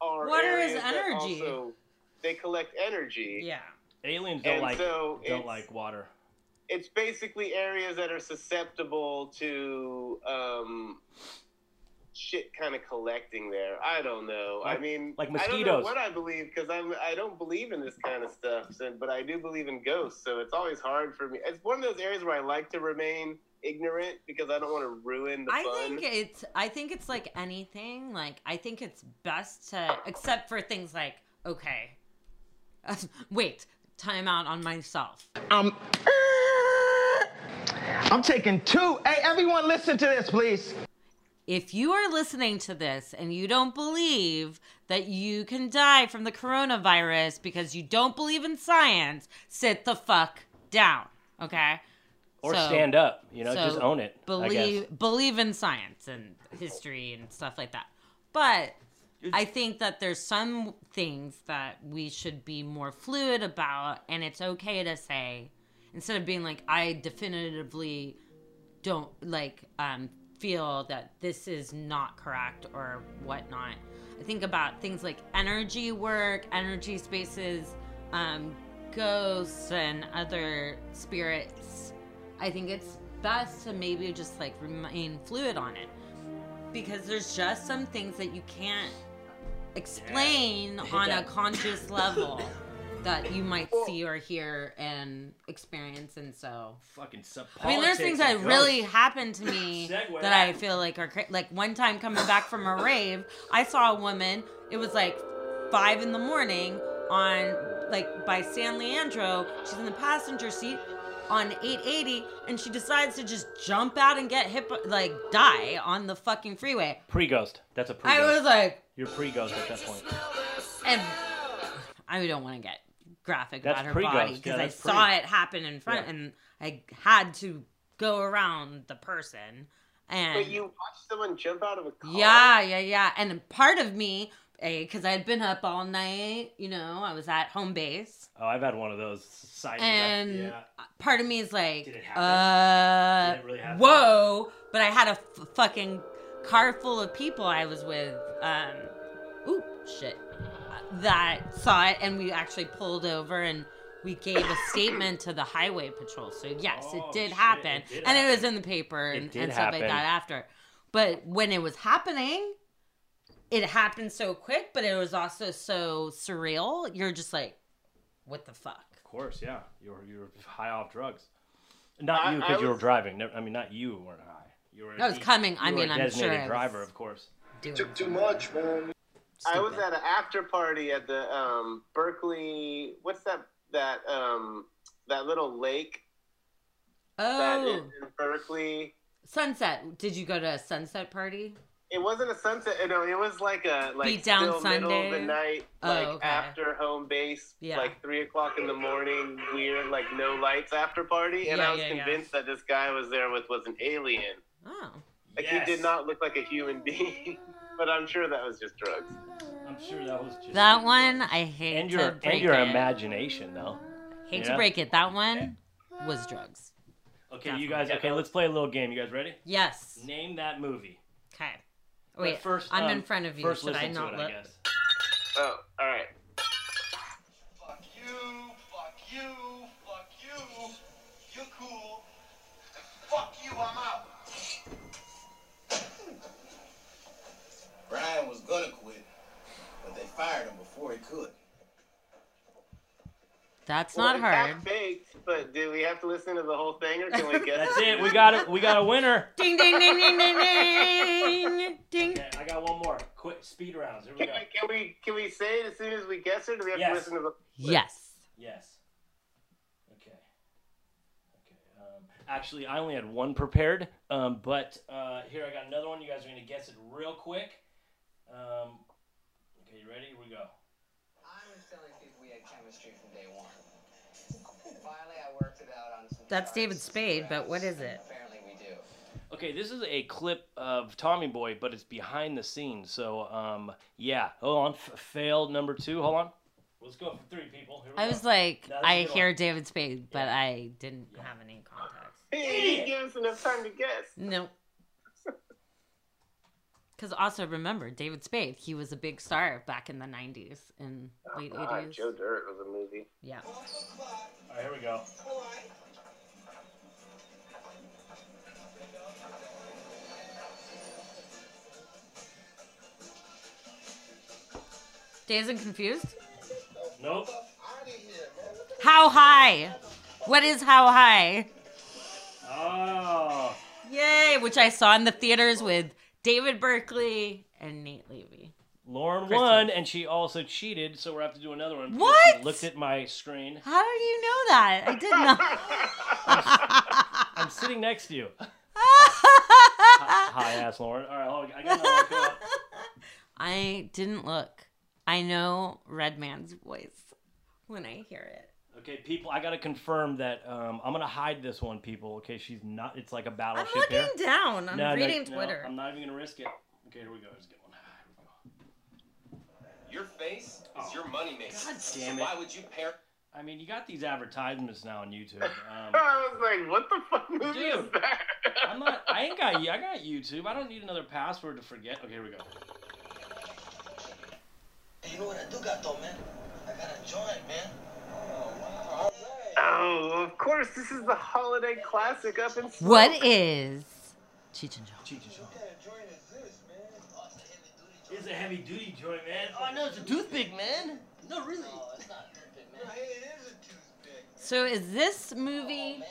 are water is energy. Also, they collect energy. Yeah. Aliens don't like water. It's basically areas that are susceptible to shit kind of collecting there. I don't know. Like, I mean, like mosquitoes. I don't know what I believe because I don't believe in this kind of stuff, but I do believe in ghosts, so it's always hard for me. It's one of those areas where I like to remain ignorant because I don't want to ruin the fun. I think it's like anything. Like, I think it's best to, except for things like, okay, wait, time out on myself. I'm taking two. Hey, everyone listen to this, please. If you are listening to this and you don't believe that you can die from the coronavirus because you don't believe in science, sit the fuck down, okay? Or stand up, you know, just own it. Believe in science and history and stuff like that. But I think that there's some things that we should be more fluid about, and it's okay to say, instead of being like, I definitively don't like feel that this is not correct or whatnot. I think about things like energy work, energy spaces, ghosts and other spirits. I think it's best to maybe just like remain fluid on it because there's just some things that you can't explain on a conscious level. That you might see or hear and experience, and so fucking politics. I mean, there's things that really happened to me that I feel like are like one time coming back from a rave, I saw a woman. It was like 5 a.m. on like by San Leandro. She's in the passenger seat on 880, and she decides to just jump out and get hit, like die on the fucking freeway. Pre-ghost. That's a pre-ghost. I was like, you're pre-ghost at that point. And I don't want to get graphic about her body because I saw it happen in front and I had to go around the person. And but you watched someone jump out of a car? Yeah. And part of me, because I had been up all night, you know, I was at home base. Oh, I've had one of those side and part of me is like, did it happen? Did it really happen? Whoa. But I had a fucking car full of people I was with. That saw it, and we actually pulled over and we gave a statement to the highway patrol. So yes, it did happen, it was in the paper and stuff like that after. But when it was happening, it happened so quick, but it was also so surreal. You're just like, what the fuck? Of course, yeah. You're high off drugs. Not you, because you were driving. I mean, not you or I. You were. I was coming. I mean, I'm sure. Designated driver, of course. Took too much, man. Stupid. I was at an after party at the Berkeley. What's that little lake? Oh. That is in Berkeley. Sunset. Did you go to a sunset party? It wasn't a sunset. No, it was like a beat down still Sunday. Middle of the night, after home base, like 3 o'clock in the morning, weird, like no lights after party. And I was convinced that this guy was there was an alien. Oh, he did not look like a human being. But I'm sure that was just drugs. I'm sure that was just that drugs. One. I hate and your to break and your it. Imagination though. Hate to break it. That one was drugs. Okay, definitely. You guys. Okay, let's play a little game. You guys ready? Yes. Name that movie. Okay. Wait, first, I'm in front of you. First should I not look? I guess. Oh, all right. Fuck you, fuck you, fuck you. You're cool. And fuck you, I'm out. Brian was gonna quit, but they fired him before he could. That's not hard. It's baked, but do we have to listen to the whole thing, or can we guess? That's it. We got a winner. Ding ding ding ding ding ding ding. Okay, I got one more. Quick speed rounds. Here we go. Can we say it as soon as we guess it? Or do we have to listen to the? Yes. Okay. Actually, I only had one prepared. But here I got another one. You guys are gonna guess it real quick. Okay, you ready? Here we go. Chemistry from day one. Finally, I worked it out on some That's David Spade, but what is it? Apparently we do. Okay, this is a clip of Tommy Boy, but it's behind the scenes. So, hold on. Failed number 2. Hold on. Let's go for 3, people. Here we go. I was like, I hear David Spade, but I didn't have any context. He didn't give us enough time to guess. No. Because also remember David Spade, he was a big star back in the 90s and late 80s. Joe Dirt was a movie. Yeah. All right, here we go. Dazed and Confused? Nope. How high? What is How High? Oh. Yay! Which I saw in the theaters with David Berkeley and Nate Levy. Lauren won, and she also cheated, so we're going to have to do another one. What? She looked at my screen. How do you know that? I did not. I'm sitting next to you. Hi-ass Lauren. All right, hold on. I got another one. I didn't look. I know Redman's voice when I hear it. Okay, people, I got to confirm that I'm going to hide this one, people. Okay, she's not. It's like a battleship here. I'm looking down. I'm reading Twitter. No, I'm not even going to risk it. Okay, here we go. Let's get one. Your face is your money maker. God damn it. So why would you pair? I mean, you got these advertisements now on YouTube. I was like, what the fuck movie is that? I got YouTube. I don't need another password to forget. Okay, here we go. You know what I do got, though, man? I got a joint, man. Oh, of course, this is the holiday classic up in smoke. What is Cheech and Chong? Cheech and Chong. It's a heavy-duty joint, man. Oh, no, it's a toothpick, man. No, really. No, it's not a toothpick, man. No, it is a toothpick, man. So is this movie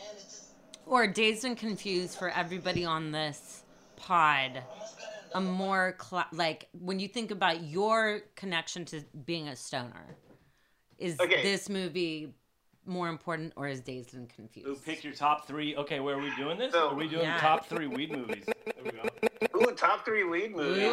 or Dazed and Confused for everybody on this pod a more, like, when you think about your connection to being a stoner, is this movie more important, or is Dazed and Confused? Ooh, pick your top 3. Okay, where are we doing this? So, are we doing top 3 weed movies? There we go. Ooh, top 3 weed movies.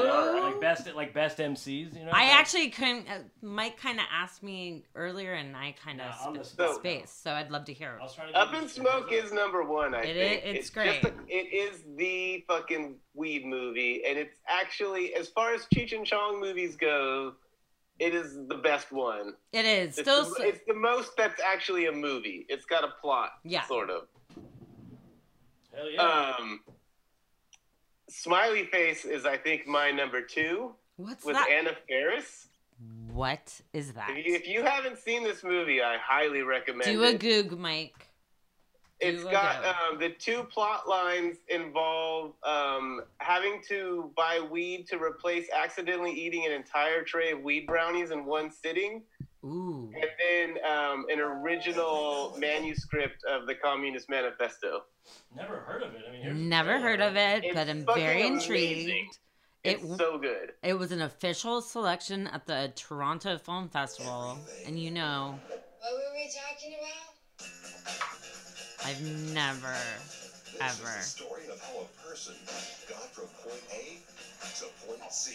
Like best MCs, you know? I actually couldn't. Mike kind of asked me earlier, and I kind of spaced. So I'd love to hear it. Up in Smoke is number 1. I think it's great. It is the fucking weed movie, and it's actually, as far as Cheech and Chong movies go, it is the best one. It is. It's the most that's actually a movie. It's got a plot, sort of. Hell yeah. Smiley Face is, I think, my number 2. What's with that? With Anna Faris. What is that? If you haven't seen this movie, I highly recommend it. Do a Goog, Mike. It's got the 2 plot lines involve having to buy weed to replace accidentally eating an entire tray of weed brownies in one sitting Ooh. And then an original manuscript of the Communist Manifesto. Never heard of it. I mean, but I'm very intrigued. Amazing. It's so good. It was an official selection at the Toronto Film Festival, and you know. What were we talking about? I've never, ever. This is the story of how a person got from point A to point C.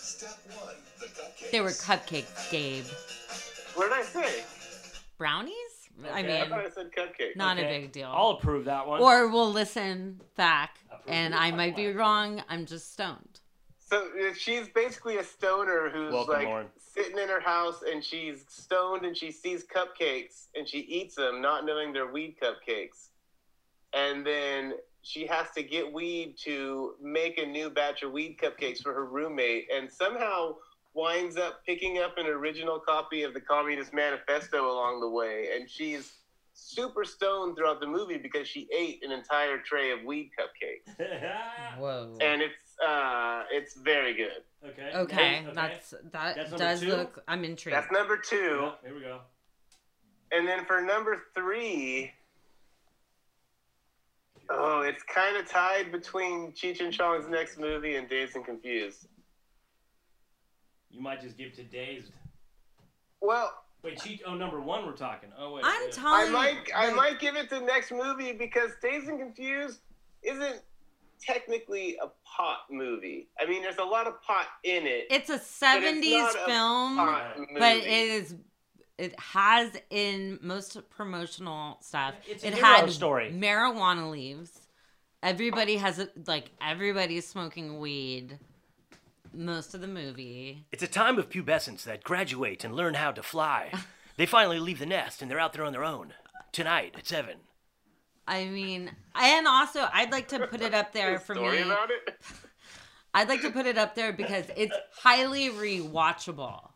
Step one, the cupcakes. They were cupcakes, Gabe. What did I say? Brownies? Okay. I mean, I thought I said cupcakes. Not okay. A big deal. I'll approve that one. Or we'll listen back, and I might be wrong. I'm just stoned. So she's basically a stoner who's sitting in her house, and she's stoned, and she sees cupcakes, and she eats them, not knowing they're weed cupcakes. And then she has to get weed to make a new batch of weed cupcakes for her roommate, and somehow winds up picking up an original copy of the Communist Manifesto along the way, and she's super stoned throughout the movie because she ate an entire tray of weed cupcakes. Whoa! And it's very good. Okay. That does look. I'm intrigued. That's number two. Yeah, here we go. And then for number three, it's kind of tied between Cheech and Chong's next movie and Dazed and Confused. You might just give to Dazed. Well, wait, number one we're talking. Oh wait, I'm telling. I might give it to next movie because Dazed and Confused isn't technically a pot movie. I mean, there's a lot of pot in it. It's a 70s film, but it has in most promotional stuff. It's a hero story. Marijuana leaves. Everybody has everybody's smoking weed. Most of the movie. It's a time of pubescents that graduate and learn how to fly. They finally leave the nest and they're out there on their own. Tonight at 7. I mean, and also I'd like to put it up there for me. About it? I'd like to put it up there because it's highly rewatchable.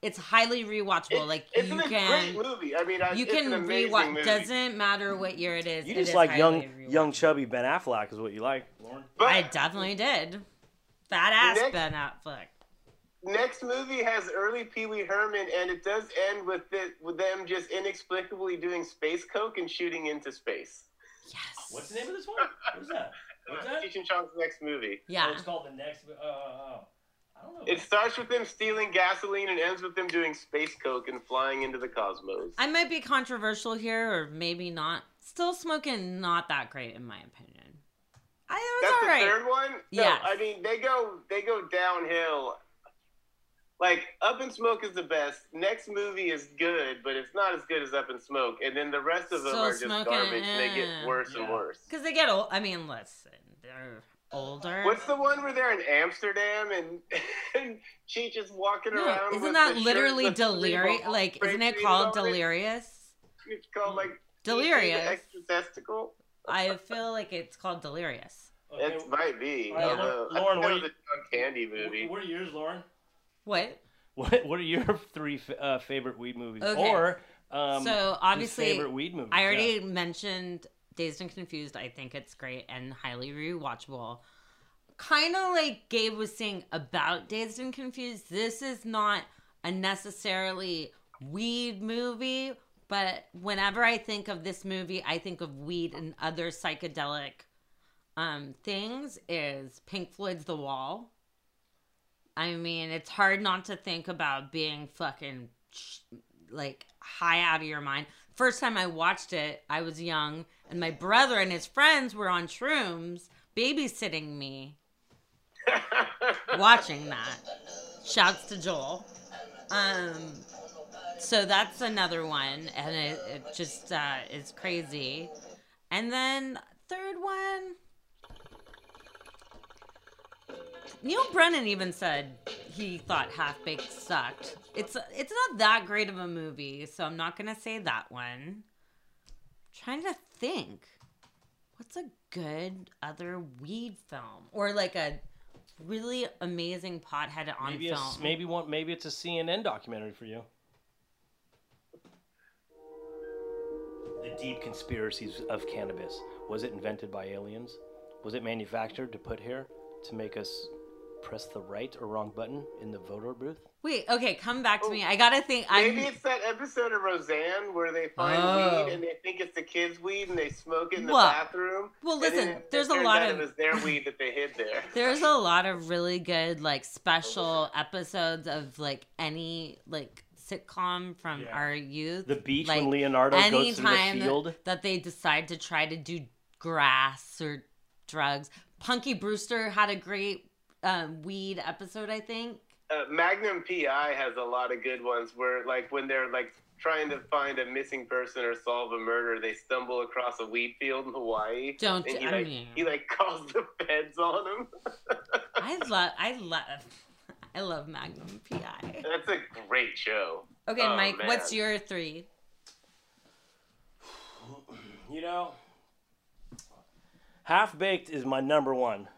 It's highly rewatchable. It's a great movie. I mean, you can rewatch. Movie. Doesn't matter what year it is. You just like young chubby Ben Affleck is what you like, Lauren. But I definitely did. Badass Ben Affleck. Next movie has early Pee Wee Herman, and it does end with them just inexplicably doing space coke and shooting into space. Yes. What's the name of this one? What's that? Cheech and Chong's next movie. Yeah. Oh, it's called the next. I don't know. It starts with them stealing gasoline and ends with them doing space coke and flying into the cosmos. I might be controversial here, or maybe not. Still smoking, not that great in my opinion. That's the third one? No, yeah. I mean, they go downhill. Like, Up in Smoke is the best. Next movie is good, but it's not as good as Up in Smoke. And then the rest of them are just garbage. They get worse and worse. Because they get old. I mean, listen, they're older. What's the one where they're in Amsterdam and Cheech is walking around? Isn't that literally delirious? Like, isn't it called delirious? It's called, delirious. Extra testicle. I feel like it's called Delirious. Okay. It might be. Right, Lauren, what was a candy movie? What are yours, Lauren? What are your three favorite weed movies? Okay. Or so obviously favorite weed movies? I already mentioned Dazed and Confused. I think it's great and highly rewatchable. Kind of like Gabe was saying about Dazed and Confused. This is not a necessarily weed movie. But whenever I think of this movie, I think of weed and other psychedelic things is Pink Floyd's The Wall. I mean, it's hard not to think about being fucking, high out of your mind. First time I watched it, I was young, and my brother and his friends were on shrooms babysitting me watching that. Shouts to Joel. So that's another one, and it just is crazy. And then third one, Neil Brennan even said he thought Half-Baked sucked. It's not that great of a movie, so I'm not going to say that one. I'm trying to think. What's a good other weed film? Or a really amazing pothead on film. Maybe it's a CNN documentary for you. Deep conspiracies of cannabis. Was it invented by aliens? Was it manufactured to put here to make us press the right or wrong button in the voter booth? Wait, okay, come back to me. I gotta think. Maybe it's that episode of Roseanne where they find weed and they think it's the kids' weed and they smoke it in the bathroom. Well, listen, there's a lot of... It was their weed that they hid there. There's a lot of really good, like, special episodes of, like, any, like... sitcom from our youth. The beach, like, when Leonardo goes to the field. That they decide to try to do grass or drugs. Punky Brewster had a great weed episode, I think. Magnum PI has a lot of good ones where, like, when they're, like, trying to find a missing person or solve a murder, they stumble across a weed field in Hawaii. He, like, calls the feds on them. I love Magnum PI. That's a great show. Okay, Mike, what's your three? You know, Half Baked is my number one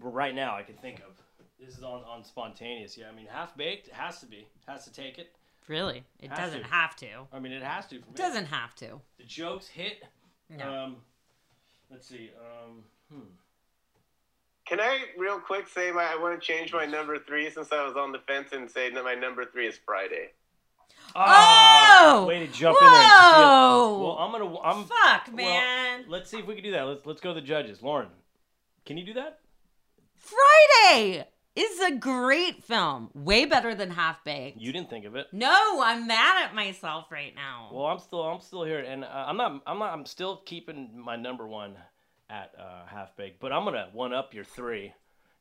right now I can think of. This is on spontaneous. Yeah, I mean, Half Baked has to be. Has to take it. Really? It doesn't have to. I mean, it has to for me. It doesn't have to. The jokes hit. No. Let's see. Can I real quick say I want to change my number three since I was on the fence and say that my number three is Friday. Oh! Way to jump in there. Well, fuck, man. Well, let's see if we can do that. Let's go to the judges. Lauren, can you do that? Friday is a great film. Way better than Half Baked. You didn't think of it. No, I'm mad at myself right now. Well, I'm still here, and I'm still keeping my number one at Half Baked, but I'm gonna one up your three,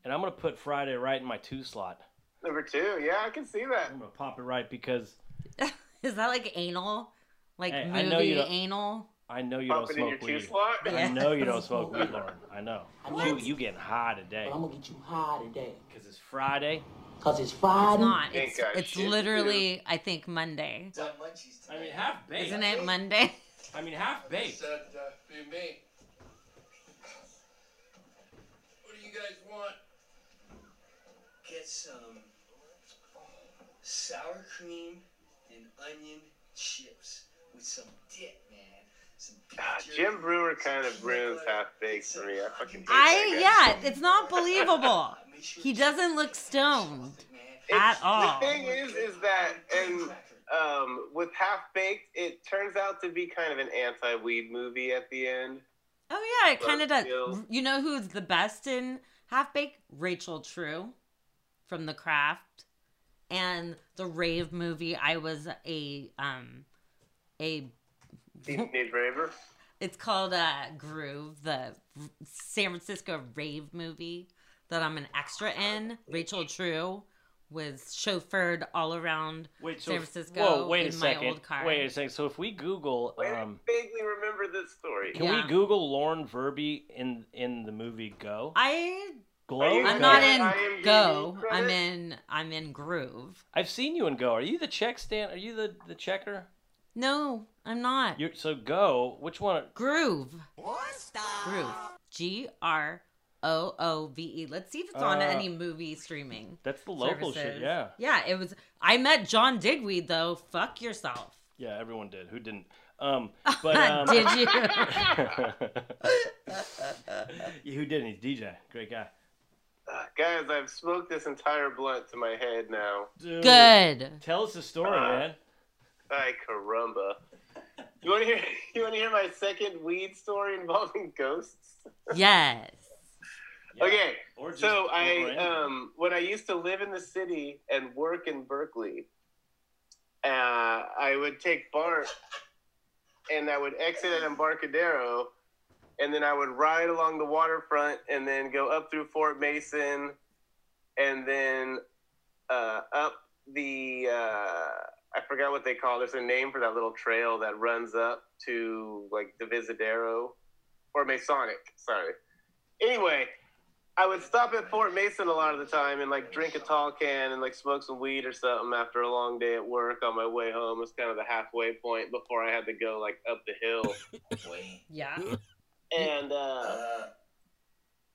and I'm gonna put Friday right in my 2 slot. Number 2, yeah, I can see that. I'm gonna pop it right because is that like anal, like hey, movie anal? I know you don't smoke weed. Yeah. I know you don't smoke weed, Lauren. I know. You getting high today? But I'm gonna get you high today because it's Friday. It's not. It's literally I think Monday. It's on Munchies today. I mean Half Baked. Isn't it Monday? I mean Half Baked. You guys want get some sour cream and onion chips with some dip, man. Some Jim Brewer kind of ruins Half Baked for me. I fucking it's not believable. He doesn't look stoned at all. The thing is that with Half Baked, it turns out to be kind of an anti-weed movie at the end. Oh, yeah, it kind of does. You know who's the best in Half-Baked? Rachel True from The Craft and the rave movie. I was a teenage raver. It's called Groove, the San Francisco rave movie that I'm an extra in. Rachel True was chauffeured all around San Francisco my old car. Wait a second. So if we Google... I vaguely remember this story. Can we Google Lauren Verby in the movie Go? I'm not in Go. I'm in Groove. I've seen you in Go. Are you the check stand? Are you the checker? No, I'm not. So Go, which one? Groove. Groove. G-R... Groove. Let's see if it's on any movie streaming. That's the local services. Shit, yeah. Yeah, it was. I met John Digweed though. Fuck yourself. Yeah, everyone did. Who didn't? Did you? Who didn't? He's DJ. Great guy. Guys, I've smoked this entire blunt to my head now. Dude, good. Tell us the story, man. Ay, caramba. You want to hear my second weed story involving ghosts? Yes. Yeah. Okay, so when I used to live in the city and work in Berkeley, I would take BART and I would exit at Embarcadero, and then I would ride along the waterfront and then go up through Fort Mason and then up the, I forgot what they call it. There's a name for that little trail that runs up to like the Divisadero or Masonic, sorry. Anyway. I would stop at Fort Mason a lot of the time and like drink a tall can and like smoke some weed or something after a long day at work on my way home. It was kind of the halfway point before I had to go like up the hill. Yeah. And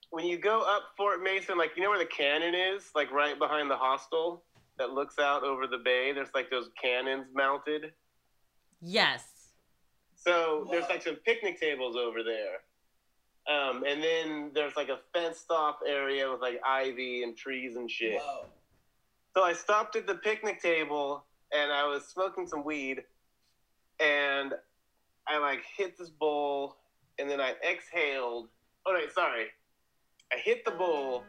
when you go up Fort Mason, like you know where the cannon is? Like right behind the hostel that looks out over the bay. There's like those cannons mounted. Yes. So there's like some picnic tables over there. And then there's like a fenced off area with like ivy and trees and shit. Whoa. So I stopped at the picnic table and I was smoking some weed and I like hit this bowl and then I exhaled. Oh, no, sorry. I hit the bowl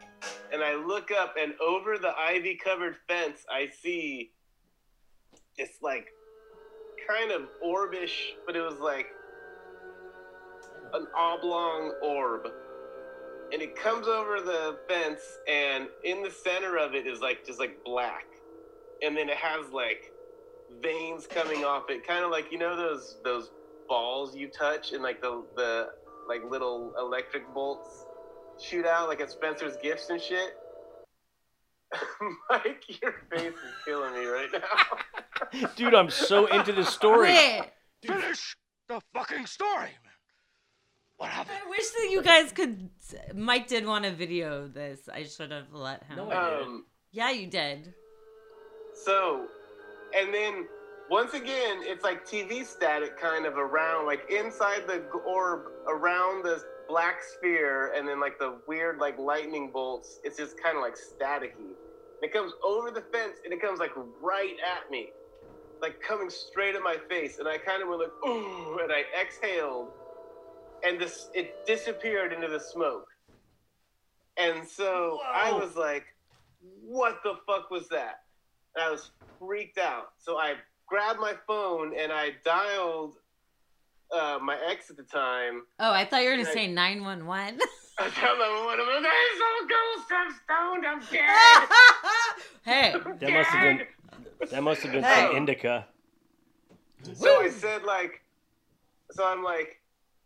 and I look up and over the ivy covered fence, I see this like kind of orbish, but it was like an oblong orb. And it comes over the fence, and in the center of it is like just like black, and then it has like veins coming off it, kind of like, you know, those balls you touch and like the like little electric bolts shoot out like at Spencer's Gifts and shit. Mike, your face is killing me right now, dude. I'm so into this story. Finish the fucking story. What happened? I wish that you guys could. Mike did want to video this. I should have let him. No, I didn't. Yeah, you did. So, and then once again, it's like TV static kind of around, like inside the orb, around this black sphere, and then like the weird like lightning bolts. It's just kind of like staticky. It comes over the fence and it comes like right at me, like coming straight at my face. And I kind of went like, ooh, and I exhaled. And this, it disappeared into the smoke. And so I was like, what the fuck was that? And I was freaked out. So I grabbed my phone and I dialed my ex at the time. Oh, I thought you were going to say 911. I dialed 911. I'm like, there's no ghost. I'm stoned. I'm dead. Hey. That must have been some indica. So I said like, so I'm like,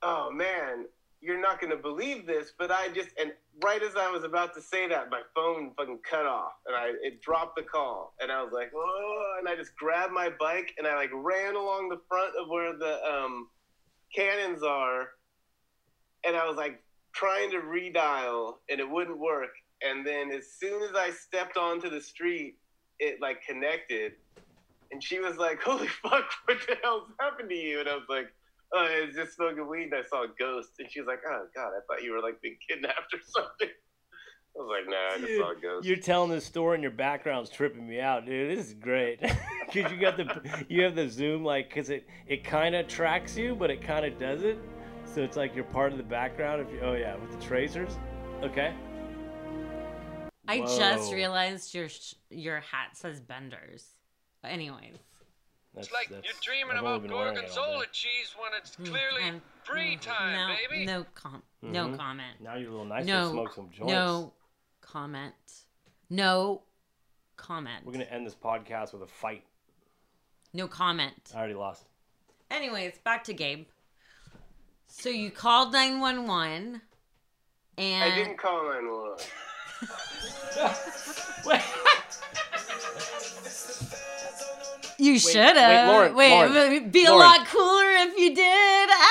oh man, you're not gonna believe this, but I just, and right as I was about to say that, my phone fucking cut off, and it dropped the call, and I was like, oh, and I just grabbed my bike and I like ran along the front of where the cannons are, and I was like trying to redial, and it wouldn't work, and then as soon as I stepped onto the street, it like connected, and she was like, holy fuck, what the hell's happened to you? And I was like, oh, I was just smoking weed and I saw a ghost. And she was like, oh, God, I thought you were, like, being kidnapped or something. I was like, nah, dude, I just saw a ghost. You're telling this story and your background's tripping me out, dude. This is great. Because you have the Zoom, like, because it kind of tracks you, but it kind of doesn't. So it's like you're part of the background. Oh, yeah, with the tracers. Okay. I just realized your hat says Benders. But anyways. It's like you're dreaming about gorgonzola cheese when it's clearly free time, no, baby. No no comment. Now you're a little nice to smoke some joints. No comment. No comment. We're going to end this podcast with a fight. No comment. I already lost. Anyways, back to Gabe. So you called 911 and... I didn't call 911. Wait. You should have. Wait, Lauren. Be a lot cooler if you did. Ah!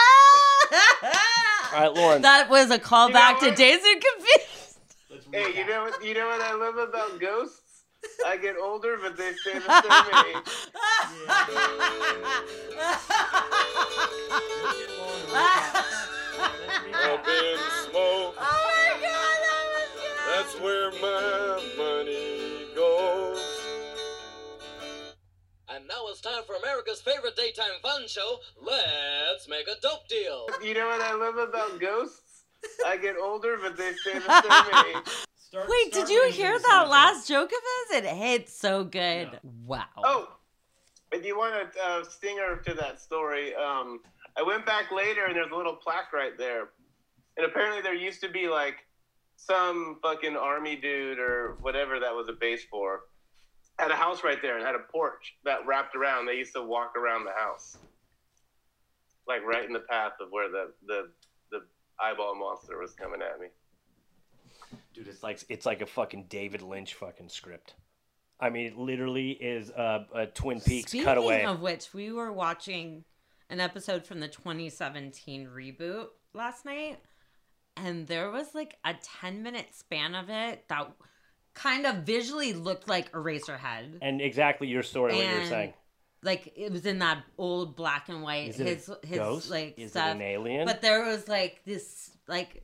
All right, Lauren. That was a callback to Dazed and Confused. Hey, you know what I love about ghosts? I get older, but they stay the same age. Up in smoke. Oh my God, that was good. That's where my money goes. And now it's time for America's favorite daytime fun show, Let's Make a Dope Deal. You know what I love about ghosts? I get older, but they stay the same age. Wait, did you hear that last joke of his? It hit so good. Yeah. Wow. Oh, if you want a stinger to that story, I went back later and there's a little plaque right there. And apparently there used to be like some fucking army dude or whatever that was a base for. Had a house right there and had a porch that wrapped around. They used to walk around the house, like right in the path of where the eyeball monster was coming at me. Dude, it's like a fucking David Lynch fucking script. I mean, it literally is a Twin Peaks cutaway. Speaking of which, we were watching an episode from the 2017 reboot last night, and there was like a 10-minute span of it that kind of visually looked like Eraserhead. And exactly your story, what you were saying. Like, it was in that old black and white. Is it his ghost? Like, is stuff. It an alien? But there was, like, this, like,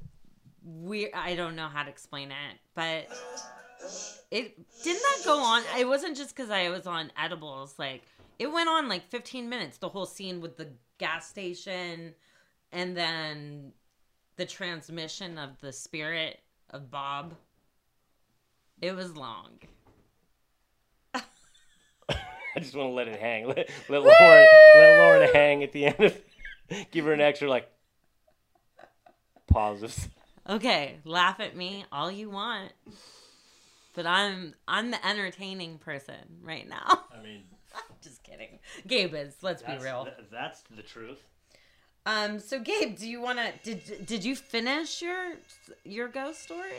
weird... I don't know how to explain it, but It didn't that go on? It wasn't just because I was on edibles. Like, it went on like 15 minutes. The whole scene with the gas station, and then the transmission of the spirit of Bob. It was long. I just want to let it hang. Let Lauren hang at the end of it. Give her an extra like pauses. Okay, laugh at me all you want, but I'm the entertaining person right now. I mean, just kidding. Gabe is. Let's be real. That's the truth. So Gabe, do you wanna did you finish your ghost story?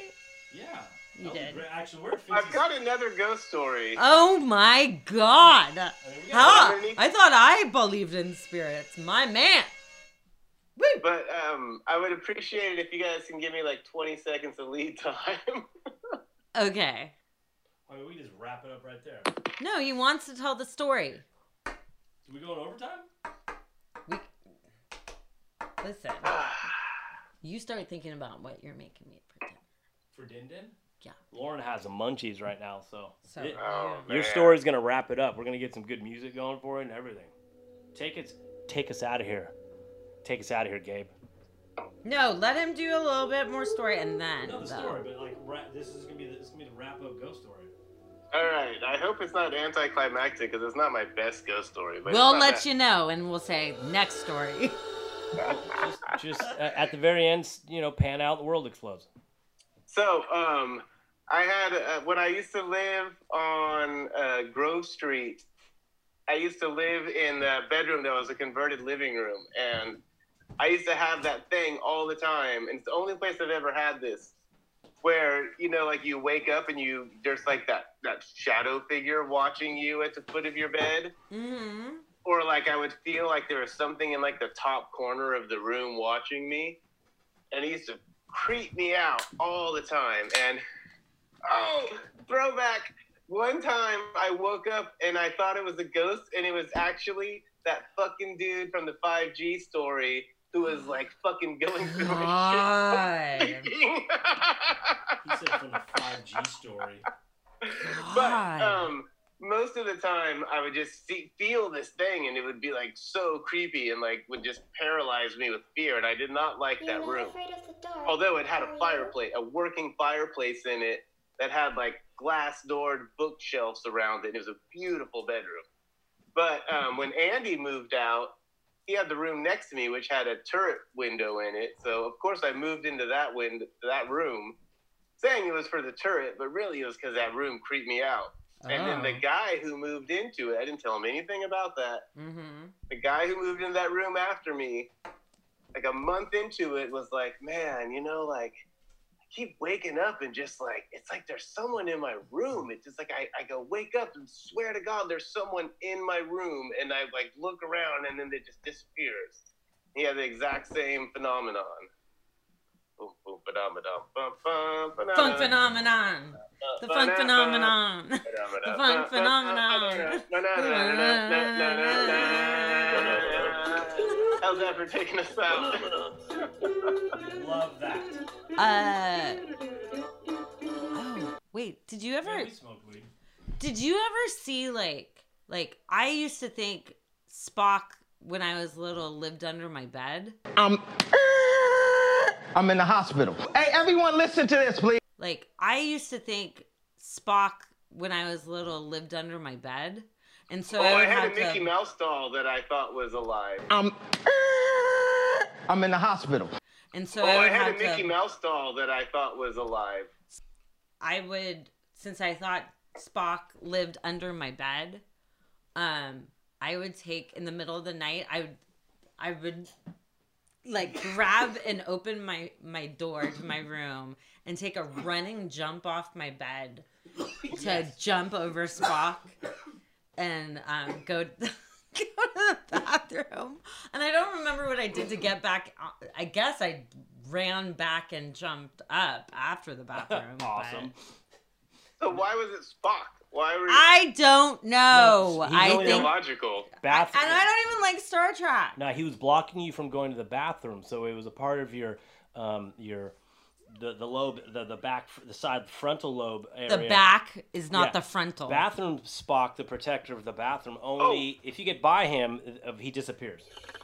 Yeah. You did. Actually, I've got another ghost story. Oh my god! I thought I believed in spirits, my man. Woo. But I would appreciate it if you guys can give me like 20 seconds of lead time. Okay. I mean, we just wrap it up right there. No, he wants to tell the story. Do we go in overtime? Listen. You start thinking about what you're making me pretend for Din Din. Yeah. Lauren has some munchies right now, your story's gonna wrap it up. We're gonna get some good music going for it and everything. Take us out of here. Take us out of here, Gabe. No, let him do a little bit more story and then. Not the story, but like this is gonna be the wrap up ghost story. All right. I hope it's not anticlimactic because it's not my best ghost story. But we'll let you know, and we'll say next story. just at the very end, you know, pan out, the world explodes. So, I had, when I used to live on Grove Street, I used to live in the bedroom that was a converted living room. And I used to have that thing all the time. And it's the only place I've ever had this where, you know, like you wake up and there's like that shadow figure watching you at the foot of your bed. Mm-hmm. Or like I would feel like there was something in like the top corner of the room watching me. And it used to creep me out all the time. And throwback, one time I woke up and I thought it was a ghost, and it was actually that fucking dude from the 5G story who was like fucking going through my shit. He said from the 5G story. But most of the time I would just feel this thing, and it would be like so creepy and like would just paralyze me with fear, and I did not like that room. Although it had a fireplace, a working fireplace in it that had like glass-doored bookshelves around it. It was a beautiful bedroom. But when Andy moved out, he had the room next to me which had a turret window in it. So of course I moved into that room, saying it was for the turret, but really it was because that room creeped me out. And then the guy who moved into it, I didn't tell him anything about that. Mm-hmm. The guy who moved into that room after me, like a month into it, was like, man, you know, like, I keep waking up and just like, it's like there's someone in my room. It's just like I go wake up and swear to God there's someone in my room. And I like look around and then it just disappears. He had the exact same phenomenon. Boom, boom, ba-dum-ba-dum, funk phenomenon. The funk phenomenon. The funk phenomenon. How's that for taking us out? Love that. Oh, wait. Did you ever see like I used to think Spock when I was little lived under my bed. I'm in the hospital. Hey, everyone, listen to this, please. Like, I used to think Spock, when I was little, lived under my bed. And so I had a Mickey Mouse doll that I thought was alive. I'm in the hospital. And so I had a Mickey Mouse doll that I thought was alive. I would, since I thought Spock lived under my bed, I would take, in the middle of the night, I would like grab and open my door to my room and take a running jump off my bed to jump over Spock and go to the bathroom. And I don't remember what I did to get back. I guess I ran back and jumped up after the bathroom. Awesome. But... So why was it Spock? I don't know. No, I think logical. Bathroom. And I don't even like Star Trek. No, he was blocking you from going to the bathroom, so it was a part of your the lobe, the back, the side frontal lobe area. The back is not the frontal. Bathroom Spock, the protector of the bathroom, only if you get by him, he disappears.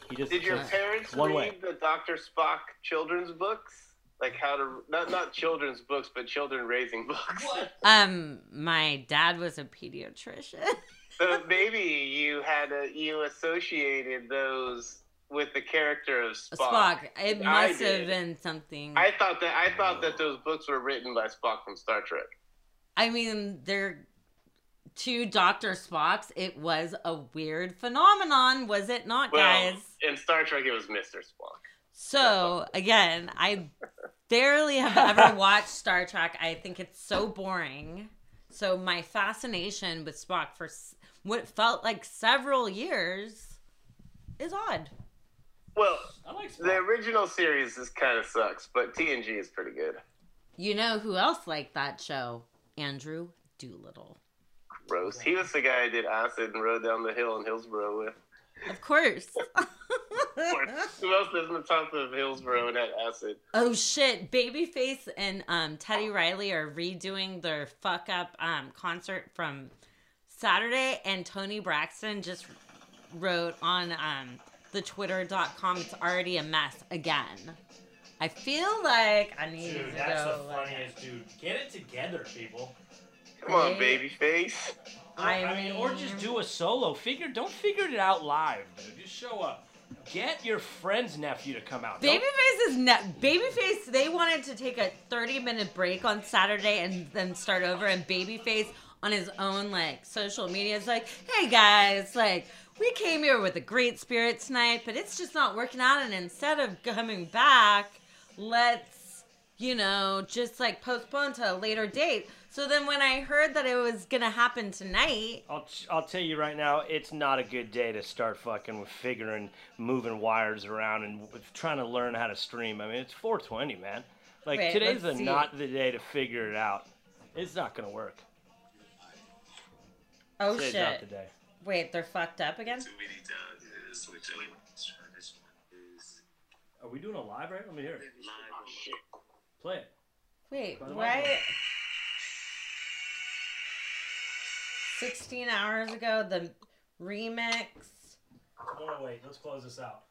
He just Did your parents read the Dr. Spock children's books? Like how to not children's books, but children raising books. My dad was a pediatrician. So maybe you had you associated those with the character of Spock. It must have been something. I thought that those books were written by Spock from Star Trek. I mean, they're two Dr. Spocks. It was a weird phenomenon, was it not, guys? In Star Trek, it was Mr. Spock. So, again, I barely have ever watched Star Trek. I think it's so boring. So my fascination with Spock for what felt like several years is odd. Well, I like Spock. The original series is kind of sucks, but TNG is pretty good. You know who else liked that show? Andrew Doolittle. Gross. He was the guy I did acid and rode down the hill in Hillsborough with. Of course. Who else lives on the top of Hillsborough and had acid? Oh shit! Babyface and Teddy Riley are redoing their fuck up concert from Saturday, and Tony Braxton just wrote on the twitter.com, it's already a mess again. I feel like I need to go. Dude, that's the funniest dude. Get it together, people. Come on, Babyface. I mean, or just do a solo. Don't figure it out live, dude. Just show up. Get your friend's nephew to come out. Babyface, they wanted to take a 30-minute break on Saturday and then start over. And Babyface on his own, like, social media is like, hey, guys, like, we came here with a great spirit tonight, but it's just not working out. And instead of coming back, let's, you know, just, like, postpone to a later date. So then when I heard that it was going to happen tonight... I'll tell you right now, it's not a good day to start fucking figuring, moving wires around and trying to learn how to stream. I mean, it's 420, man. Like, wait, today's not the day to figure it out. It's not going to work. Oh, today's shit. Not the day. Wait, they're fucked up again? Are we doing a live right? Let me hear it. Play it. Wait, why... 16 hours ago, the remix. Oh, wait, let's close this out.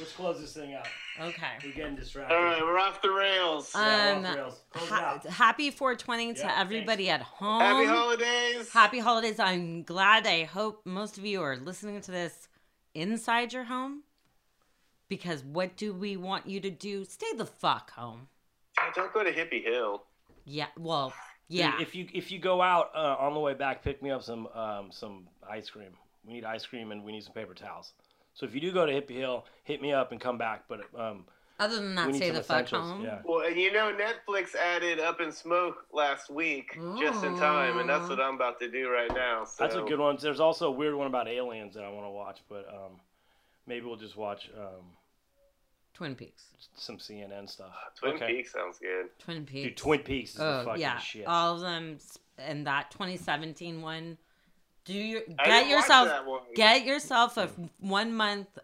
Let's close this thing out. Okay. We're getting distracted. All right, we're off the rails. Yeah, we're off the rails. Close it out. Happy 420 to everybody at home. Happy holidays. Happy holidays. I'm glad. I hope most of you are listening to this inside your home. Because what do we want you to do? Stay the fuck home. Don't go to Hippie Hill. Yeah, well... Yeah. Dude, if you go out on the way back, pick me up some ice cream. We need ice cream and we need some paper towels. So if you do go to Hippie Hill, hit me up and come back. But other than that, stay the fuck home. Yeah. Well, and you know Netflix added Up in Smoke last week just in time, and that's what I'm about to do right now. So. That's a good one. There's also a weird one about aliens that I want to watch, but maybe we'll just watch Twin Peaks. Some CNN stuff. Twin Peaks sounds good. Twin Peaks. Dude, Twin Peaks is the fucking shit. All of them, and that 2017 one. Get yourself a 1 month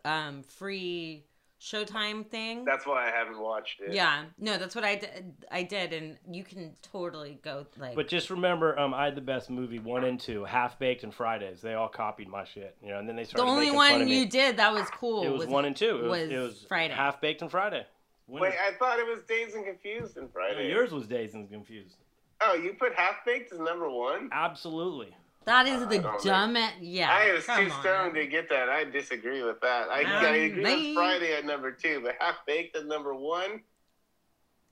free Showtime thing. That's why I haven't watched it. Yeah, no, that's what I did, and you can totally go like. But just remember, I had the best movie 1 and 2, Half Baked and Fridays. They all copied my shit, you know. And then they started. The only one you did that was cool. It was 1 and 2. It was Friday. Half Baked and Friday. Wait, I thought it was Dazed and Confused and Friday. No, yours was Dazed and Confused. Oh, you put Half Baked as #1? Absolutely. That is the dumbest. Yeah, I was too stoned to get that. I disagree with that. I agree with Friday at #2, but Half Baked at #1.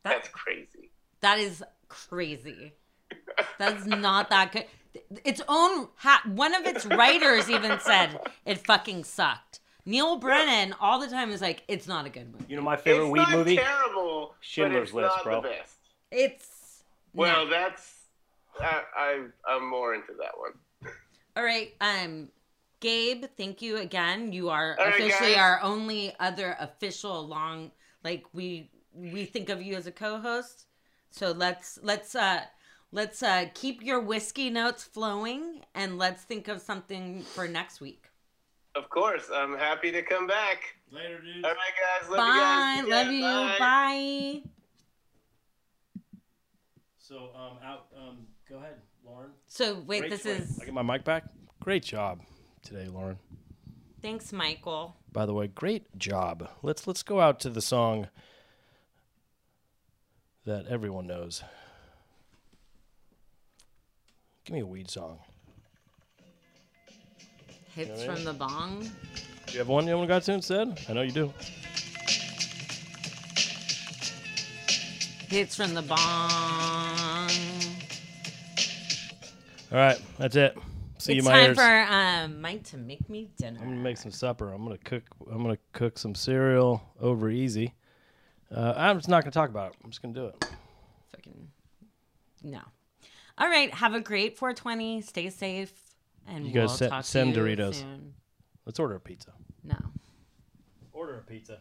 That's crazy. That is crazy. That's not that good. Its own one of its writers even said it fucking sucked. Neil Brennan all the time is like, it's not a good movie. You know my favorite weed movie? It's not terrible. Schindler's List, bro. The best. It's well, that's. I'm more into that one. All right, Gabe, thank you again. You are officially our only other official we think of you as a co-host. So let's keep your whiskey notes flowing and let's think of something for next week. Of course, I'm happy to come back. Later, dude. All right, guys. Love you guys. Love you. Bye. So go ahead, Lauren. So wait, great I get my mic back. Great job today, Lauren. Thanks, Michael. By the way, great job. Let's go out to the song that everyone knows. Give me a weed song. Hits from the bong. Do you have one you got to instead? I know you do. Hits from the bong. All right, that's it. See you, my ears. It's time for Mike to make me dinner. I'm gonna make some supper. I'm gonna cook some cereal over easy. I'm just not gonna talk about it. I'm just gonna do it. Fucking no. All right. Have a great 420. Stay safe, and we'll talk to you soon. Send Doritos. Let's order a pizza. No. Order a pizza.